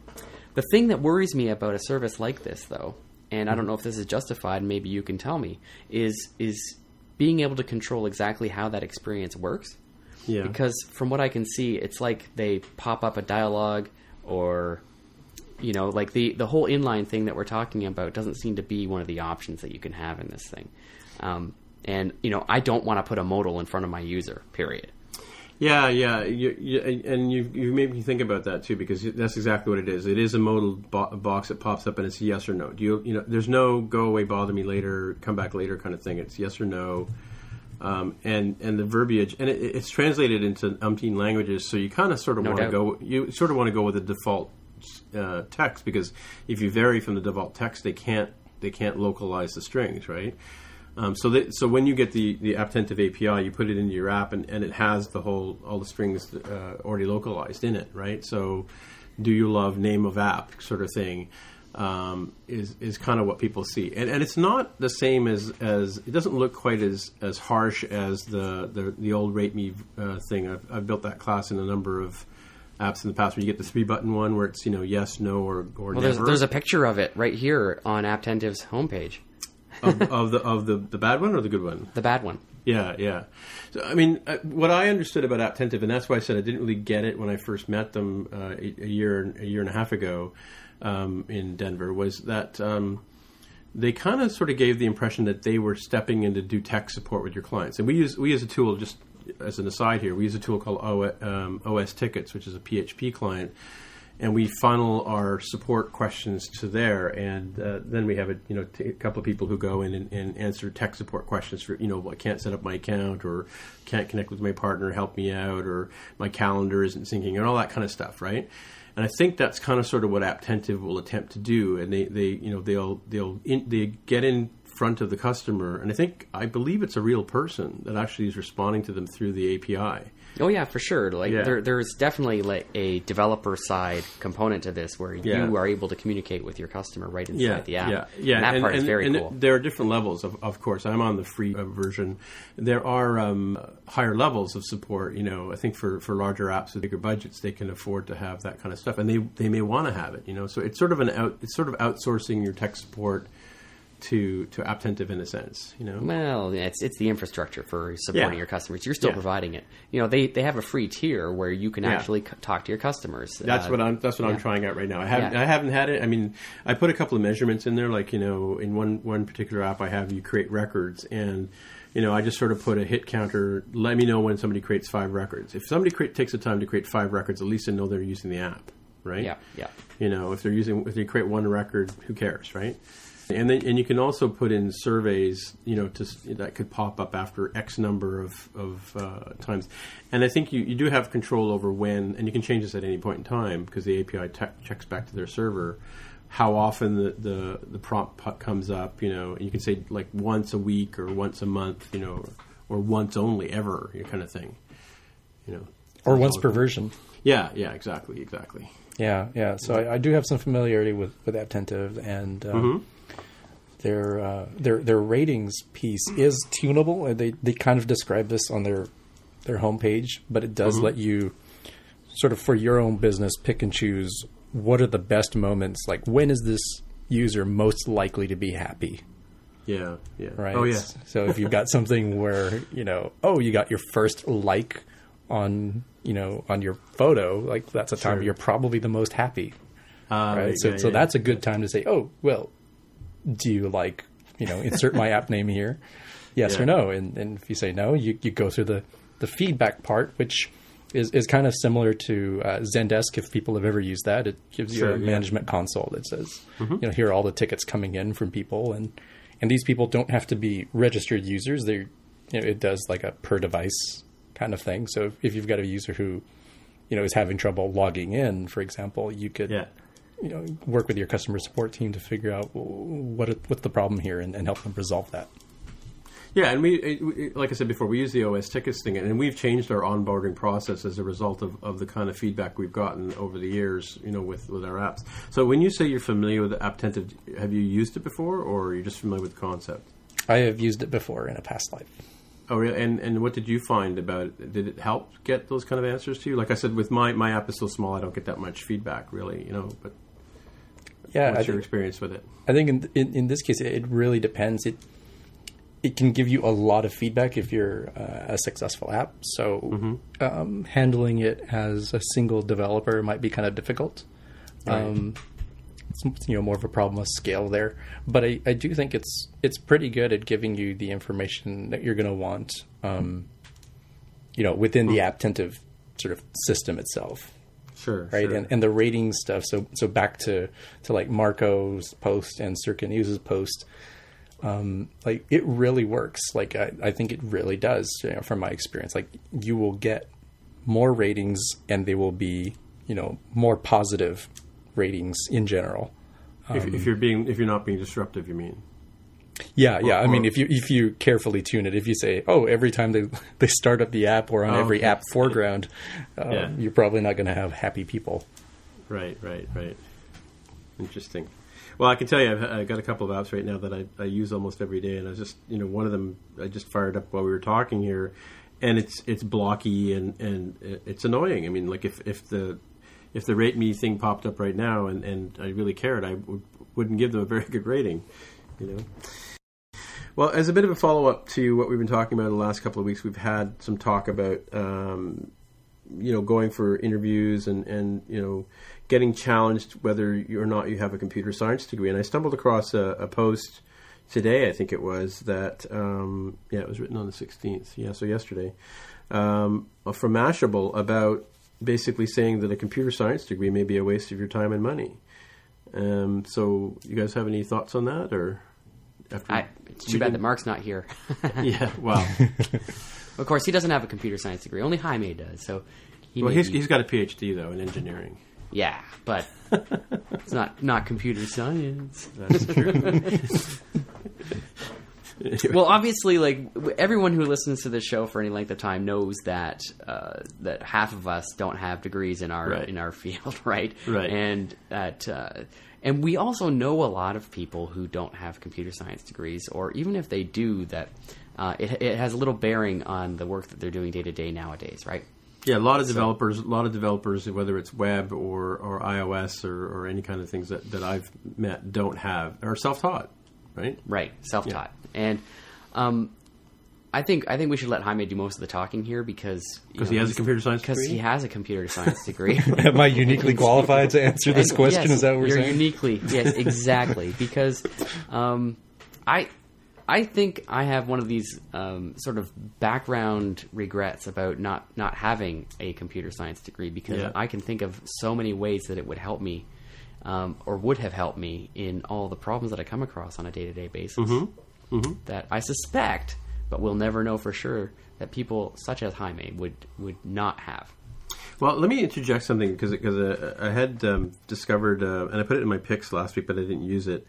the thing that worries me about a service like this, though, and I don't know if this is justified, maybe you can tell me, is is being able to control exactly how that experience works. Yeah. Because from what I can see, it's like they pop up a dialogue, or, you know, like the, the whole inline thing that we're talking about doesn't seem to be one of the options that you can have in this thing. Um, and, you know, I don't want to put a modal in front of my user, period. Yeah, yeah, you, you, and you you made me think about that too, because that's exactly what it is. It is a modal bo- box that pops up, and it's a yes or no. Do you you know? There's no go away, bother me later, come back later kind of thing. It's yes or no, um, and and the verbiage, and it, it's translated into umpteen languages. So you kind of sort of no want to go. You sort of want to go with the default uh, text, because if you vary from the default text, they can't they can't localize the strings, right? Um, so that, so when you get the, the Apptentive A P I, you put it into your app, and, and it has the whole all the strings uh, already localized in it, right? So do you love name of app sort of thing um, is is kind of what people see. And and it's not the same as, as it doesn't look quite as, as harsh as the, the, the old rate me uh, thing. I've, I've built that class in a number of apps in the past, where you get the three button one where it's, you know, yes, no, or, or well, never. There's, there's a picture of it right here on Apptentive's homepage. of, of the of the, the bad one or the good one? The bad one. Yeah, yeah. So, I mean, what I understood about Apptentive, and that's why I said I didn't really get it when I first met them uh, a year a year and a half ago um, in Denver, was that um, they kind of sort of gave the impression that they were stepping in to do tech support with your clients. And we use we use a tool, just as an aside here, we use a tool called o, um, osTickets, which is a P H P client. And we funnel our support questions to there, and uh, then we have a you know t- a couple of people who go in and, and answer tech support questions for, you know, I can't set up my account, or can't connect with my partner, help me out, or my calendar isn't syncing, and all that kind of stuff, right? And I think that's kind of sort of what Apptentive will attempt to do, and they, they you know they'll they'll in, they get in front of the customer, and I think I believe it's a real person that actually is responding to them through the A P I. Oh yeah, for sure. Like yeah. there, there's definitely like a developer side component to this, where yeah. you are able to communicate with your customer right inside yeah. the app. Yeah, yeah. And that and, part and, is very and cool. There are different levels, of, of course. I'm on the free uh, version. There are um, higher levels of support. You know, I think for, for larger apps with bigger budgets, they can afford to have that kind of stuff, and they, they may want to have it. You know, so it's sort of an out, it's sort of outsourcing your tech support to to Apptentive in a sense, you know. Well, it's it's the infrastructure for supporting yeah. your customers. You're still yeah. providing it. You know, they, they have a free tier where you can yeah. actually c- talk to your customers. That's uh, what I'm that's what yeah. I'm trying out right now. I haven't yeah. I haven't had it. I mean, I put a couple of measurements in there, like, you know, in one one particular app I have, you create records, and you know, I just sort of put a hit counter. Let me know when somebody creates five records. If somebody create, takes the time to create five records, at least I know they're using the app, right? Yeah, yeah. You know, if they're using if they create one record, who cares, right? And then, and you can also put in surveys, you know, to, that could pop up after X number of, of uh, times. And I think you, you do have control over when, and you can change this at any point in time because the A P I te- checks back to their server, how often the, the, the prompt comes up, you know. And you can say like once a week or once a month, you know, or, or once only ever, you kind of thing, you know. Or once per version. Yeah, yeah, exactly, exactly. Yeah, yeah. So I, I do have some familiarity with, with Apptentive, and um, mm-hmm. their uh, their their ratings piece is tunable, and they, they kind of describe this on their their homepage, but it does mm-hmm. let you sort of for your own business pick and choose what are the best moments, like when is this user most likely to be happy. Yeah, yeah. Right. Oh, yeah. So if you've got something where, you know, oh, you got your first like on, you know, on your photo, like that's a time sure. where you're probably the most happy. Uh, right. So yeah, so yeah. that's a good time to say, oh, well, do you like, you know, insert my app name here? Yes yeah. or no. And and if you say no, you, you go through the, the feedback part, which is, is kind of similar to uh, Zendesk. If people have ever used that, it gives sure, you a yeah. management console that says, mm-hmm. you know, here are all the tickets coming in from people. And And these people don't have to be registered users. They, you know, it does like a per device kind of thing. So if you've got a user who, you know, is having trouble logging in, for example, you could, yeah. you know, work with your customer support team to figure out what what's the problem here and, and help them resolve that. Yeah, and we, it, we, like I said before, we use the O S tickets thing, and we've changed our onboarding process as a result of, of the kind of feedback we've gotten over the years, you know, with, with our apps. So when you say you're familiar with Apptentive, have you used it before, or are you just familiar with the concept? I have used it before in a past life. Oh, really? And and what did you find about it? Did it help get those kind of answers to you? Like I said, with my, my app is so small, I don't get that much feedback, really, you know, but yeah, what's I your think, experience with it? I think in, in, in this case, it really depends. It It can give you a lot of feedback if you're uh, a successful app. So mm-hmm. um, handling it as a single developer might be kind of difficult. Right. Um, it's, you know, more of a problem of scale there. But I, I do think it's it's pretty good at giving you the information that you're going to want, um, you know, within the Apptentive sort of system itself. Sure. Right. Sure. And and the rating stuff. So so back to, to like Marco's post and Circa News' post. Um, like it really works. Like I, I think it really does, you know, from my experience. Like you will get more ratings, and they will be, you know, more positive ratings in general. Um, if, if you're being, if you're not being disruptive, you mean? Yeah, or, yeah. I or, mean, if you if you carefully tune it, if you say, oh, every time they they start up the app or on oh, every okay. app foreground, um, yeah. you're probably not going to have happy people. Right, right, right. Interesting. Well, I can tell you, I've, I've got a couple of apps right now that I, I use almost every day, and I was just, you know, one of them I just fired up while we were talking here, and it's it's blocky and, and it's annoying. I mean, like if, if the if the rate me thing popped up right now, and, and I really cared, I w- wouldn't give them a very good rating, you know. Well, as a bit of a follow up to what we've been talking about in the last couple of weeks, we've had some talk about um, you know, going for interviews and, and you know, getting challenged whether you or not you have a computer science degree. And I stumbled across a, a post today, I think it was, that, um, yeah, it was written on the sixteenth. Yeah, so yesterday, um, from Mashable about basically saying that a computer science degree may be a waste of your time and money. Um, so you guys have any thoughts on that? Or after I, It's too bad didn't... that Mark's not here. yeah, wow. Of course, he doesn't have a computer science degree. Only Jaime does. So he well, he's, be... he's got a P H D, though, in engineering. Yeah, but it's not, not computer science. That's true. Well, obviously, like everyone who listens to this show for any length of time knows that uh, that half of us don't have degrees in our right. in our field, right? Right. And that uh, and we also know a lot of people who don't have computer science degrees, or even if they do, that uh, it it has a little bearing on the work that they're doing day to day nowadays, right? Yeah, a lot of developers, a lot of developers, whether it's web or, or iOS or, or any kind of things that, that I've met don't have, are self-taught, right? Right, self-taught. Yeah. And um, I think I think we should let Jaime do most of the talking here because... Because he has a computer science degree? Because he has a computer science degree. Am I uniquely qualified to answer this and, question? Yes, is that what we're you're saying? Uniquely, yes, exactly. Because um, I... I think I have one of these um, sort of background regrets about not, not having a computer science degree because yeah. I can think of so many ways that it would help me um, or would have helped me in all the problems that I come across on a day-to-day basis mm-hmm. Mm-hmm. that I suspect, but we'll never know for sure, that people such as Jaime would, would not have. Well, let me interject something because because uh, I had um, discovered, uh, and I put it in my picks last week, but I didn't use it.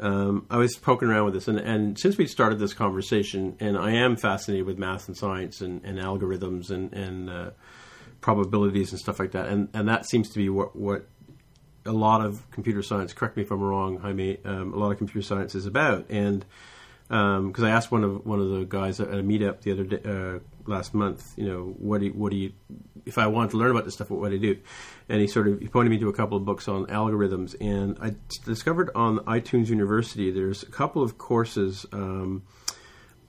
Um, I was poking around with this, and, and since we started this conversation, and I am fascinated with math and science and, and algorithms and, and uh, probabilities and stuff like that, and, and that seems to be what, what a lot of computer science, correct me if I'm wrong, Jaime, um, a lot of computer science is about. And because um, I asked one of one of the guys at a meetup the other day, uh, last month, you know, what do you, what do you, if I want to learn about this stuff, what would I do? And he sort of he pointed me to a couple of books on algorithms, and I discovered on iTunes University there's a couple of courses um,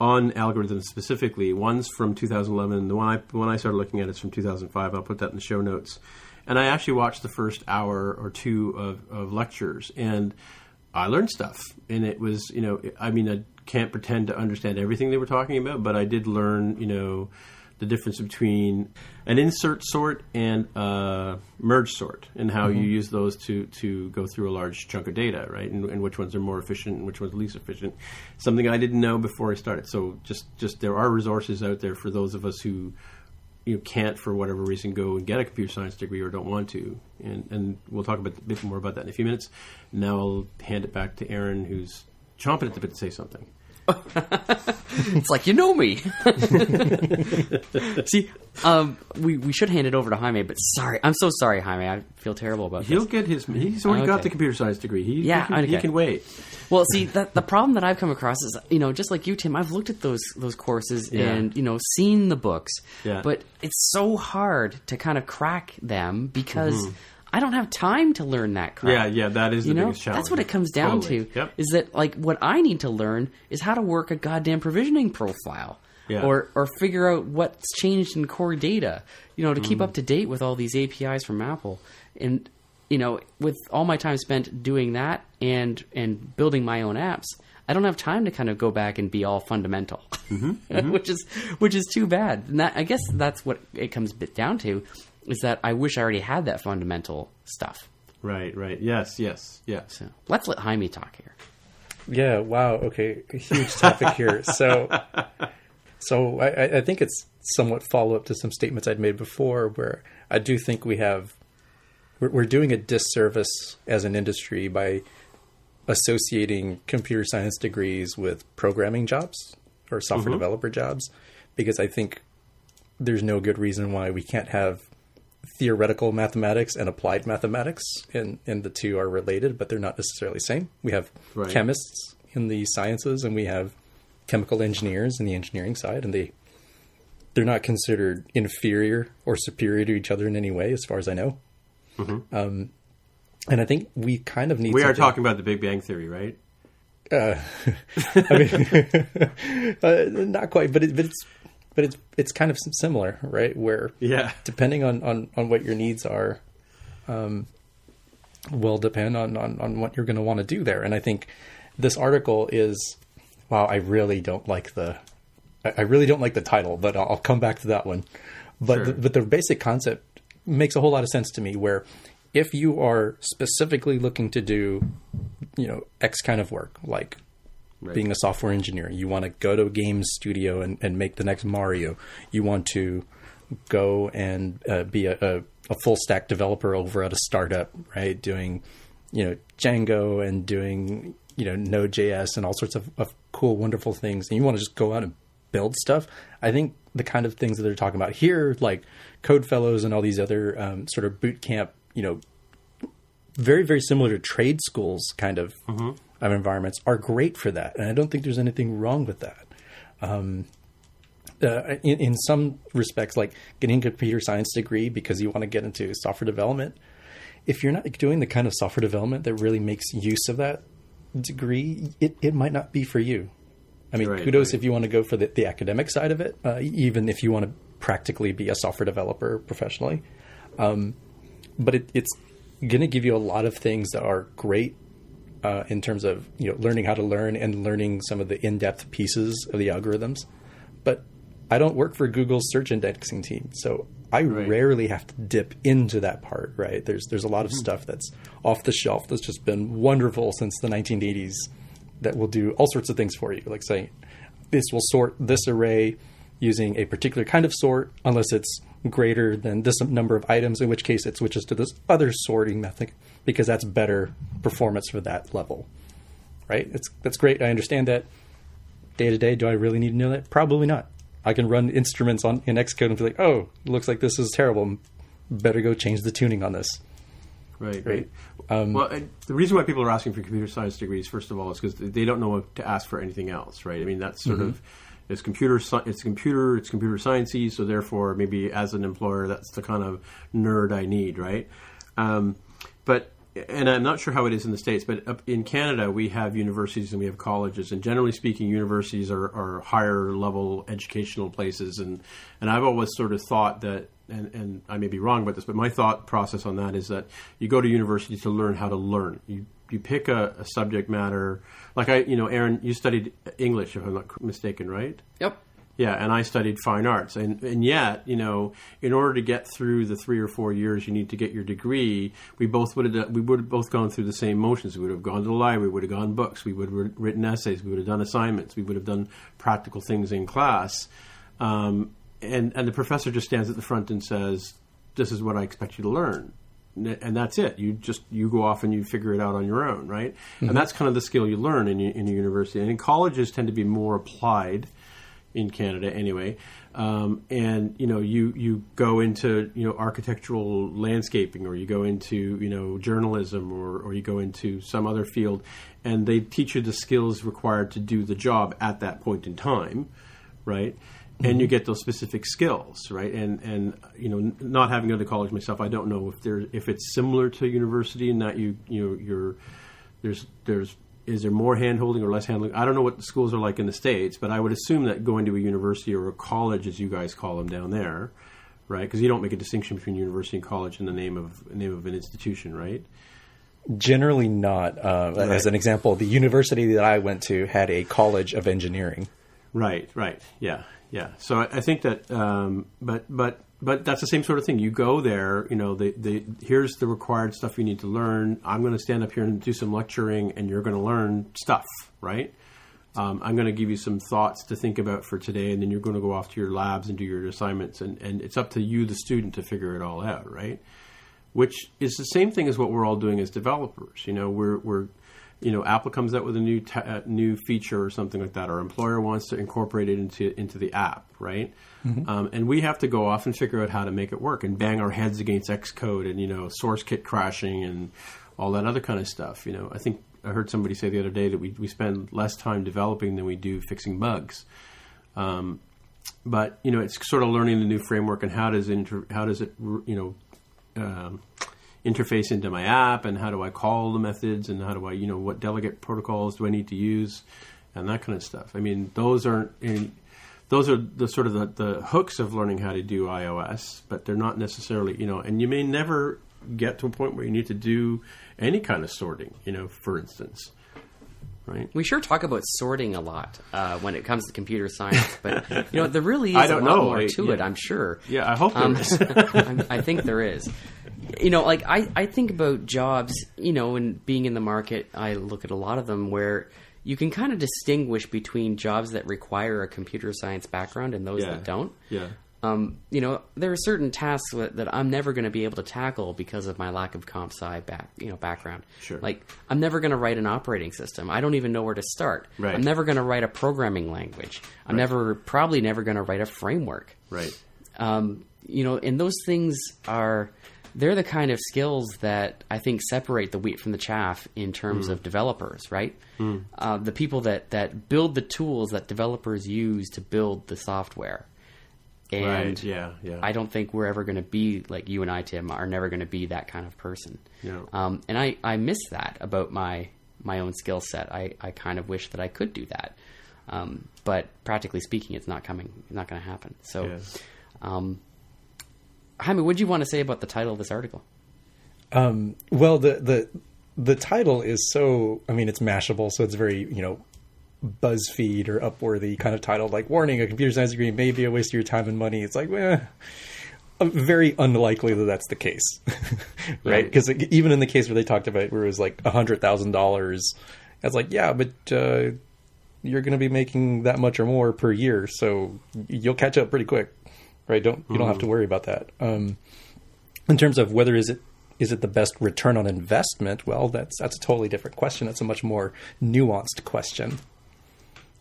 on algorithms specifically. One's from two thousand eleven. The one I the one I started looking at is from two thousand five. I'll put that in the show notes. And I actually watched the first hour or two of, of lectures, and I learned stuff. And it was, you know, I mean, I can't pretend to understand everything they were talking about, but I did learn, you know, the difference between an insert sort and a merge sort, and how mm-hmm. you use those to, to go through a large chunk of data, right? And, and which ones are more efficient and which ones least efficient. Something I didn't know before I started. So just, just there are resources out there for those of us who you can't, for whatever reason, go and get a computer science degree or don't want to. And and we'll talk a bit, bit more about that in a few minutes. Now I'll hand it back to Aaron, who's chomping at the bit to say something. It's like, you know me. See, um, we we should hand it over to Jaime, but sorry, I'm so sorry, Jaime. I feel terrible about He'll this. He'll get his. He's already oh, okay. got the computer science degree. He, yeah, he, can, okay. he can wait. Well, see, that, the problem that I've come across is, you know, just like you, Tim, I've looked at those those courses yeah. and you know seen the books, yeah. but it's so hard to kind of crack them because. Mm-hmm. I don't have time to learn that crap. Yeah, yeah, that is the you know? biggest challenge. That's what it comes down totally. to, yep. is that like what I need to learn is how to work a goddamn provisioning profile yeah. or or figure out what's changed in core data, you know, to mm. keep up to date with all these A P Is from Apple. And, you know, with all my time spent doing that and and building my own apps, I don't have time to kind of go back and be all fundamental, mm-hmm, mm-hmm. which is which is too bad. And that, I guess that's what it comes down to. Is that I wish I already had that fundamental stuff. Right, right. Yes, yes, yeah. So let's let Jaime talk here. Yeah, wow, okay. A huge topic here. So so I, I think it's somewhat follow-up to some statements I'd made before where I do think we have... We're, we're doing a disservice as an industry by associating computer science degrees with programming jobs or software mm-hmm. developer jobs, because I think there's no good reason why we can't have... theoretical mathematics and applied mathematics, and, and the two are related, but they're not necessarily the same. We have right. chemists in the sciences, and we have chemical engineers in the engineering side, and they, they're not considered inferior or superior to each other in any way, as far as I know. Mm-hmm. Um, and I think we kind of need We something. are talking about the Big Bang Theory, right? Uh, I mean, uh, not quite, but, it, but it's... But it's it's kind of similar, right? Where yeah. depending on, on, on what your needs are, um, will depend on, on, on what you're going to want to do there. And I think this article is, wow, I really don't like the, I really don't like the title, but I'll come back to that one. But sure. the, but the basic concept makes a whole lot of sense to me. Where if you are specifically looking to do, you know, X kind of work, like. Right. Being a software engineer, you want to go to a game studio and, and make the next Mario. You want to go and uh, be a, a, a full stack developer over at a startup, right? Doing, you know, Django and doing, you know, Node.js and all sorts of, of cool, wonderful things. And you want to just go out and build stuff. I think the kind of things that they're talking about here, like Codefellows and all these other um, sort of boot camp, you know, very, very similar to trade schools kind of mm-hmm. of environments are great for that. And I don't think there's anything wrong with that. Um, uh, in, in some respects, like getting a computer science degree because you want to get into software development, if you're not doing the kind of software development that really makes use of that degree, it, it might not be for you. I mean, right, kudos right. if you want to go for the, the academic side of it, uh, even if you want to practically be a software developer professionally. Um, but it, it's going to give you a lot of things that are great Uh, in terms of, you know, learning how to learn and learning some of the in-depth pieces of the algorithms. But I don't work for Google's search indexing team, so I right. rarely have to dip into that part, right? There's there's a lot of mm-hmm. stuff that's off the shelf that's just been wonderful since the nineteen eighties that will do all sorts of things for you, like saying this will sort this array using a particular kind of sort unless it's greater than this number of items, in which case it switches to this other sorting method because that's better performance for that level, right? It's, that's great. I understand that. Day to day, do I really need to know that? Probably not. I can run instruments on in Xcode and be like, oh, it looks like this is terrible. Better go change the tuning on this. Right, right. Um, well, and the reason why people are asking for computer science degrees, first of all, is because they don't know what to ask for anything else, right? I mean, that's sort mm-hmm. of it's computer, it's computer, it's computer sciencey, so therefore, maybe as an employer, that's the kind of nerd I need, right? Um, but and I'm not sure how it is in the States, but up in Canada, we have universities and we have colleges, and generally speaking, universities are, are higher level educational places, and and I've always sort of thought that. And, and I may be wrong about this, but my thought process on that is that you go to university to learn how to learn. You you pick a, a subject matter. Like, I, you know, Aaron, you studied English, if I'm not mistaken, right? Yep. Yeah, and I studied fine arts. And, and yet, you know, in order to get through the three or four years you need to get your degree, we both would have we would have both gone through the same motions. We would have gone to the library, we would have gone books, we would have written essays, we would have done assignments, we would have done practical things in class. Um And, and the professor just stands at the front and says, this is what I expect you to learn. And that's it. You just you go off and you figure it out on your own, right? Mm-hmm. And that's kind of the skill you learn in, in a university. And colleges tend to be more applied in Canada anyway. Um, and, you know, you, you go into, you know, architectural landscaping, or you go into, you know, journalism, or, or you go into some other field. And they teach you the skills required to do the job at that point in time, right? And you get those specific skills, right? And and you know, not having gone to college myself, I don't know if there if it's similar to university and that you you know you're there's there's is there more hand holding or less handling? I don't know what the schools are like in the States, but I would assume that going to a university or a college, as you guys call them down there, right? Because you don't make a distinction between university and college in the name of name of an institution, right? Generally not. Uh, right. As an example, the university that I went to had a college of engineering. Right. Right. Yeah. Yeah, so I think that, um, but but but that's the same sort of thing. You go there, you know, the, the here's the required stuff you need to learn. I'm going to stand up here and do some lecturing, and you're going to learn stuff, right? Um, I'm going to give you some thoughts to think about for today, and then you're going to go off to your labs and do your assignments, and, and it's up to you, the student, to figure it all out, right? Which is the same thing as what we're all doing as developers. You know, we're we're You know, Apple comes out with a new t- uh, new feature or something like that. Our employer wants to incorporate it into into the app, right? Mm-hmm. Um, and we have to go off and figure out how to make it work and bang our heads against Xcode and, you know, source kit crashing and all that other kind of stuff. You know, I think I heard somebody say the other day that we, we spend less time developing than we do fixing bugs. Um, but, you know, it's sort of learning the new framework and how does inter- how does it, you know... Um, interface into my app, and how do I call the methods, and how do I, you know, what delegate protocols do I need to use, and that kind of stuff. I mean, those aren't in, those are the sort of the, the hooks of learning how to do iOS, but they're not necessarily, you know, and you may never get to a point where you need to do any kind of sorting, you know, for instance. Right. We sure talk about sorting a lot uh, when it comes to computer science, but you know there really is I don't a lot know. more I, to yeah. it. I'm sure. Yeah, I hope there um, is. I think there is. You know, like I, I think about jobs. You know, and being in the market, I look at a lot of them where you can kind of distinguish between jobs that require a computer science background and those yeah. that don't. Yeah. Um, you know, there are certain tasks that, that I'm never going to be able to tackle because of my lack of comp sci back, you know, background. Sure. Like, I'm never going to write an operating system. I don't even know where to start. Right. I'm never going to write a programming language. I'm right. never, probably never going to write a framework. Right. Um, you know, and those things are, they're the kind of skills that I think separate the wheat from the chaff in terms mm. of developers, right? Mm. Uh, the people that, that build the tools that developers use to build the software. And right, yeah, yeah. I don't think we're ever going to be, like you and I, Tim, are never going to be that kind of person. No. Um, and I, I miss that about my my own skill set. I, I kind of wish that I could do that. Um, but practically speaking, it's not coming, not going to happen. So, yes. um, Jaime, what do you want to say about the title of this article? Um, well, the, the, the title is so, I mean, it's mashable, so it's very, you know, BuzzFeed or Upworthy kind of titled, like, warning, a computer science degree may be a waste of your time and money. It's like, well, very unlikely that that's the case. Right? Because right. even in the case where they talked about where it was like one hundred thousand dollars, it's like, yeah, but uh, you're going to be making that much or more per year, so you'll catch up pretty quick, right? Don't you mm-hmm. don't have to worry about that. Um, in terms of whether is it Is it the best return on investment? Well, that's that's a totally different question. That's a much more nuanced question.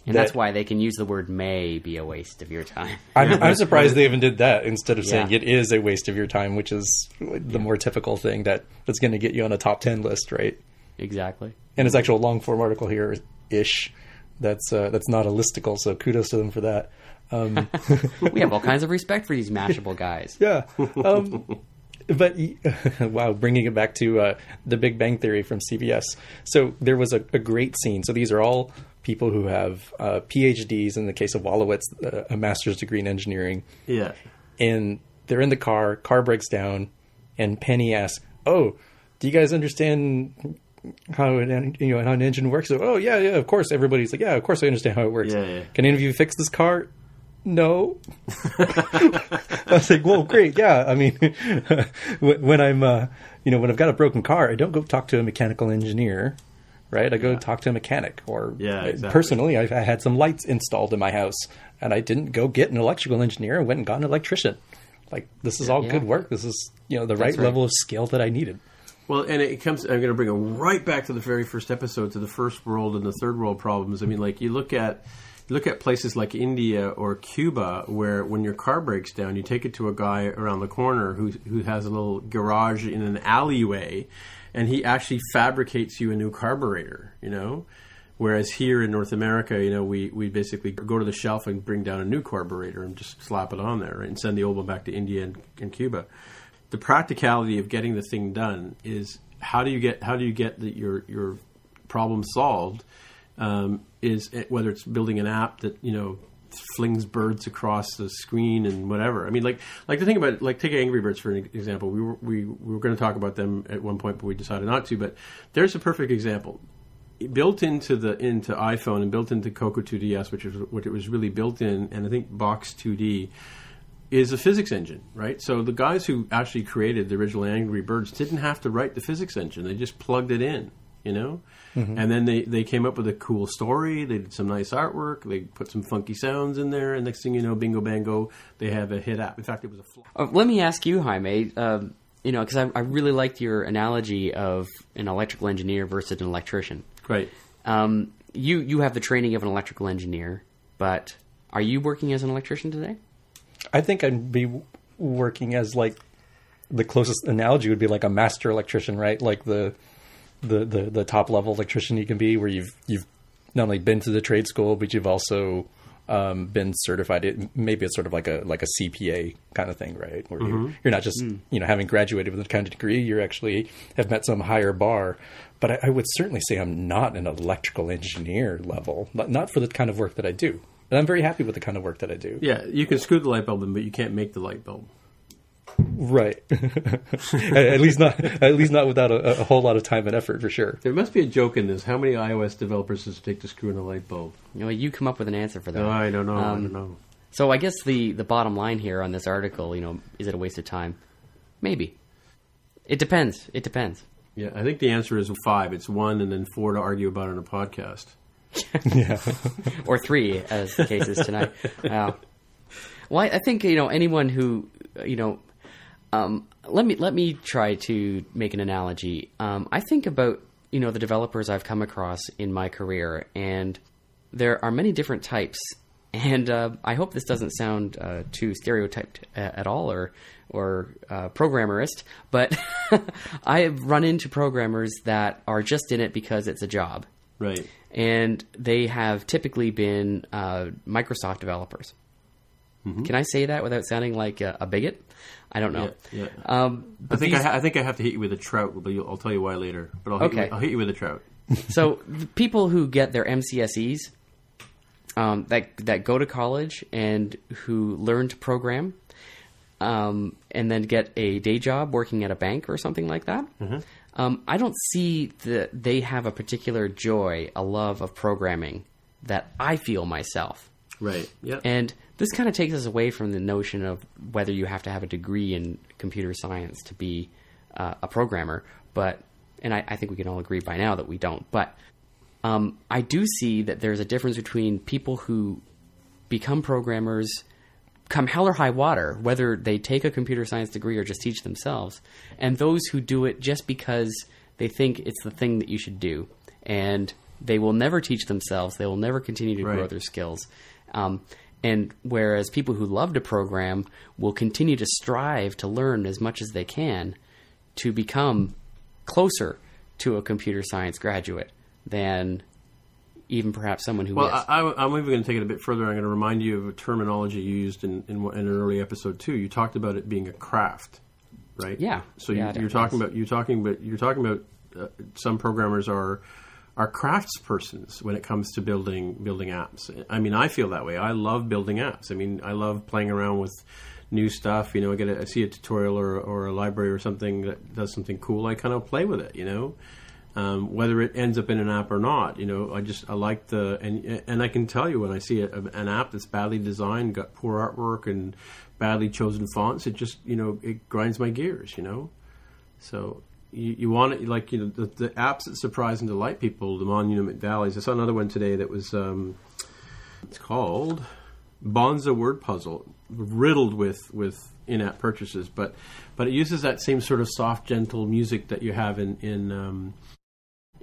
And that, that's why they can use the word may be a waste of your time. I'm, I'm surprised they even did that instead of yeah. saying it is a waste of your time, which is the yeah. more typical thing that, that's going to get you on a top ten list, right? Exactly. And it's actually a long-form article here-ish. That's uh, that's not a listicle, so kudos to them for that. Um, we have all kinds of respect for these Mashable guys. Yeah. Um, but, wow, bringing it back to uh, the Big Bang Theory from C B S. So there was a, a great scene. So these are all people who have uh, PhDs, in the case of Wolowitz, uh, a master's degree in engineering. Yeah. And they're in the car, car breaks down, and Penny asks, oh, do you guys understand how an, you know, how an engine works? So, oh, yeah, yeah, of course. Everybody's like, yeah, of course I understand how it works. Yeah, yeah. Can any of you fix this car? No. I was like, well, great. Yeah. I mean, when I'm, uh, you know, when I've got a broken car, I don't go talk to a mechanical engineer. Right, I go yeah. talk to a mechanic, or yeah, exactly. personally, I've, I had some lights installed in my house, and I didn't go get an electrical engineer. I went and got an electrician. Like, this is all yeah. good work. This is, you know, the right, right level of skill that I needed. Well, and it comes. I'm going to bring it right back to the very first episode, to the first world and the third world problems. I mean, like, you look at you look at places like India or Cuba, where when your car breaks down, you take it to a guy around the corner who who has a little garage in an alleyway. And he actually fabricates you a new carburetor, you know, whereas here in North America, you know, we, we basically go to the shelf and bring down a new carburetor and just slap it on there, right, and send the old one back to India and, and Cuba. The practicality of getting the thing done is how do you get how do you get the, your your problem solved? Um, is it, whether it's building an app that, you know, flings birds across the screen and whatever. I mean, like, like the thing about it, like take Angry Birds for an example. We were we, we were going to talk about them at one point, but we decided not to. But there's a perfect example built into the into iPhone and built into Cocoa two D S, which is what it was really built in, and I think Box two D is a physics engine, right? So the guys who actually created the original Angry Birds didn't have to write the physics engine; they just plugged it in, you know. Mm-hmm. And then they, they came up with a cool story. They did some nice artwork. They put some funky sounds in there. And next thing you know, bingo, bango, they have a hit app. In fact, it was a flop. Uh, let me ask you, Jaime, um, you know, because I, I really liked your analogy of an electrical engineer versus an electrician. Right. Um, you, you have the training of an electrical engineer, but are you working as an electrician today? I think I'd be working as, like, the closest analogy would be like a master electrician, right? Like the... The, the, the top level electrician you can be, where you've you've not only been to the trade school, but you've also um, been certified. It, maybe it's sort of like a like a C P A kind of thing, right? Where mm-hmm. you're, you're not just mm. you know having graduated with a kind of degree, you actually have met some higher bar. But I, I would certainly say I'm not an electrical engineer level, but not for the kind of work that I do. And I'm very happy with the kind of work that I do. Yeah, you can screw the light bulb in, but you can't make the light bulb. Right. at least not at least not without a, a whole lot of time and effort, for sure. There must be a joke in this. How many iOS developers does it take to screw in a light bulb? You know, you come up with an answer for that. No, I don't know. Um, I don't know. So I guess the, the bottom line here on this article, you know, is it a waste of time? Maybe. It depends. It depends. Yeah, I think the answer is five. It's one and then four to argue about on a podcast. yeah. Or three, as the case is tonight. Wow. Well, I think, you know, anyone who, you know, Um, let me let me try to make an analogy. Um, I think about, you know, the developers I've come across in my career, and there are many different types. And uh, I hope this doesn't sound uh, too stereotyped at all, or or uh, programmerist, but I have run into programmers that are just in it because it's a job. Right. And they have typically been uh, Microsoft developers. Mm-hmm. Can I say that without sounding like a, a bigot? I don't know. Yeah, yeah. Um, I think these... I, ha- I think I have to hit you with a trout, but I'll tell you why later. But I'll hit, okay. you, I'll hit you with a trout. So the people who get their M C S Es, um, that that go to college and who learn to program, um, and then get a day job working at a bank or something like that, mm-hmm. um, I don't see that they have a particular joy, a love of programming that I feel myself. Right. Yeah. And this kind of takes us away from the notion of whether you have to have a degree in computer science to be uh, a programmer. But, and I, I think we can all agree by now that we don't. But um, I do see that there's a difference between people who become programmers, come hell or high water, whether they take a computer science degree or just teach themselves, and those who do it just because they think it's the thing that you should do. And They will never teach themselves. They will never continue to right. grow their skills. Um, and whereas people who love to program will continue to strive to learn as much as they can to become closer to a computer science graduate than even perhaps someone who well, is. Well, I'm even going to take it a bit further. I'm going to remind you of a terminology used in, in, in an early episode too. You talked about it being a craft, right? Yeah. So yeah, you, you're talking about you're talking about you're talking about uh, some programmers are. are craftspersons when it comes to building building apps. I mean, I feel that way. I love building apps. I mean, I love playing around with new stuff. You know, I get a, I see a tutorial or, or a library or something that does something cool. I kind of play with it, you know, um, whether it ends up in an app or not. You know, I just I like the and and I can tell you when I see a, an app that's badly designed, got poor artwork and badly chosen fonts, it just you know it grinds my gears. You know, so. You, you want it like you know the, the apps that surprise and delight people. The Monument Valleys. I saw another one today that was um, it's called Bonza Word Puzzle, riddled with, with in-app purchases, but but it uses that same sort of soft, gentle music that you have in in um,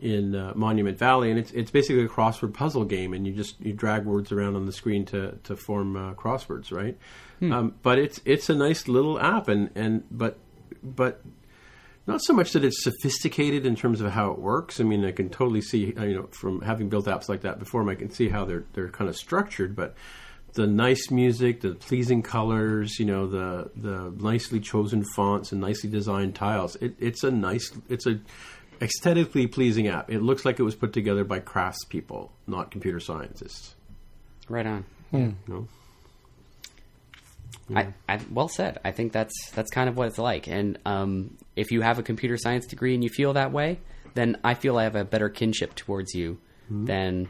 in uh, Monument Valley, and it's it's basically a crossword puzzle game, and you just you drag words around on the screen to to form uh, crosswords, right? Hmm. Um, but it's it's a nice little app, and, and but but. Not so much that it's sophisticated in terms of how it works. I mean, I can totally see, you know, from having built apps like that before, I can see how they're they're kind of structured. But the nice music, the pleasing colors, you know, the the nicely chosen fonts and nicely designed tiles. It, it's a nice, it's a aesthetically pleasing app. It looks like it was put together by craftspeople, not computer scientists. Right on. Hmm. Yeah. No? I, I, well said. I think that's that's kind of what it's like. And um, if you have a computer science degree and you feel that way, then I feel I have a better kinship towards you mm-hmm. than,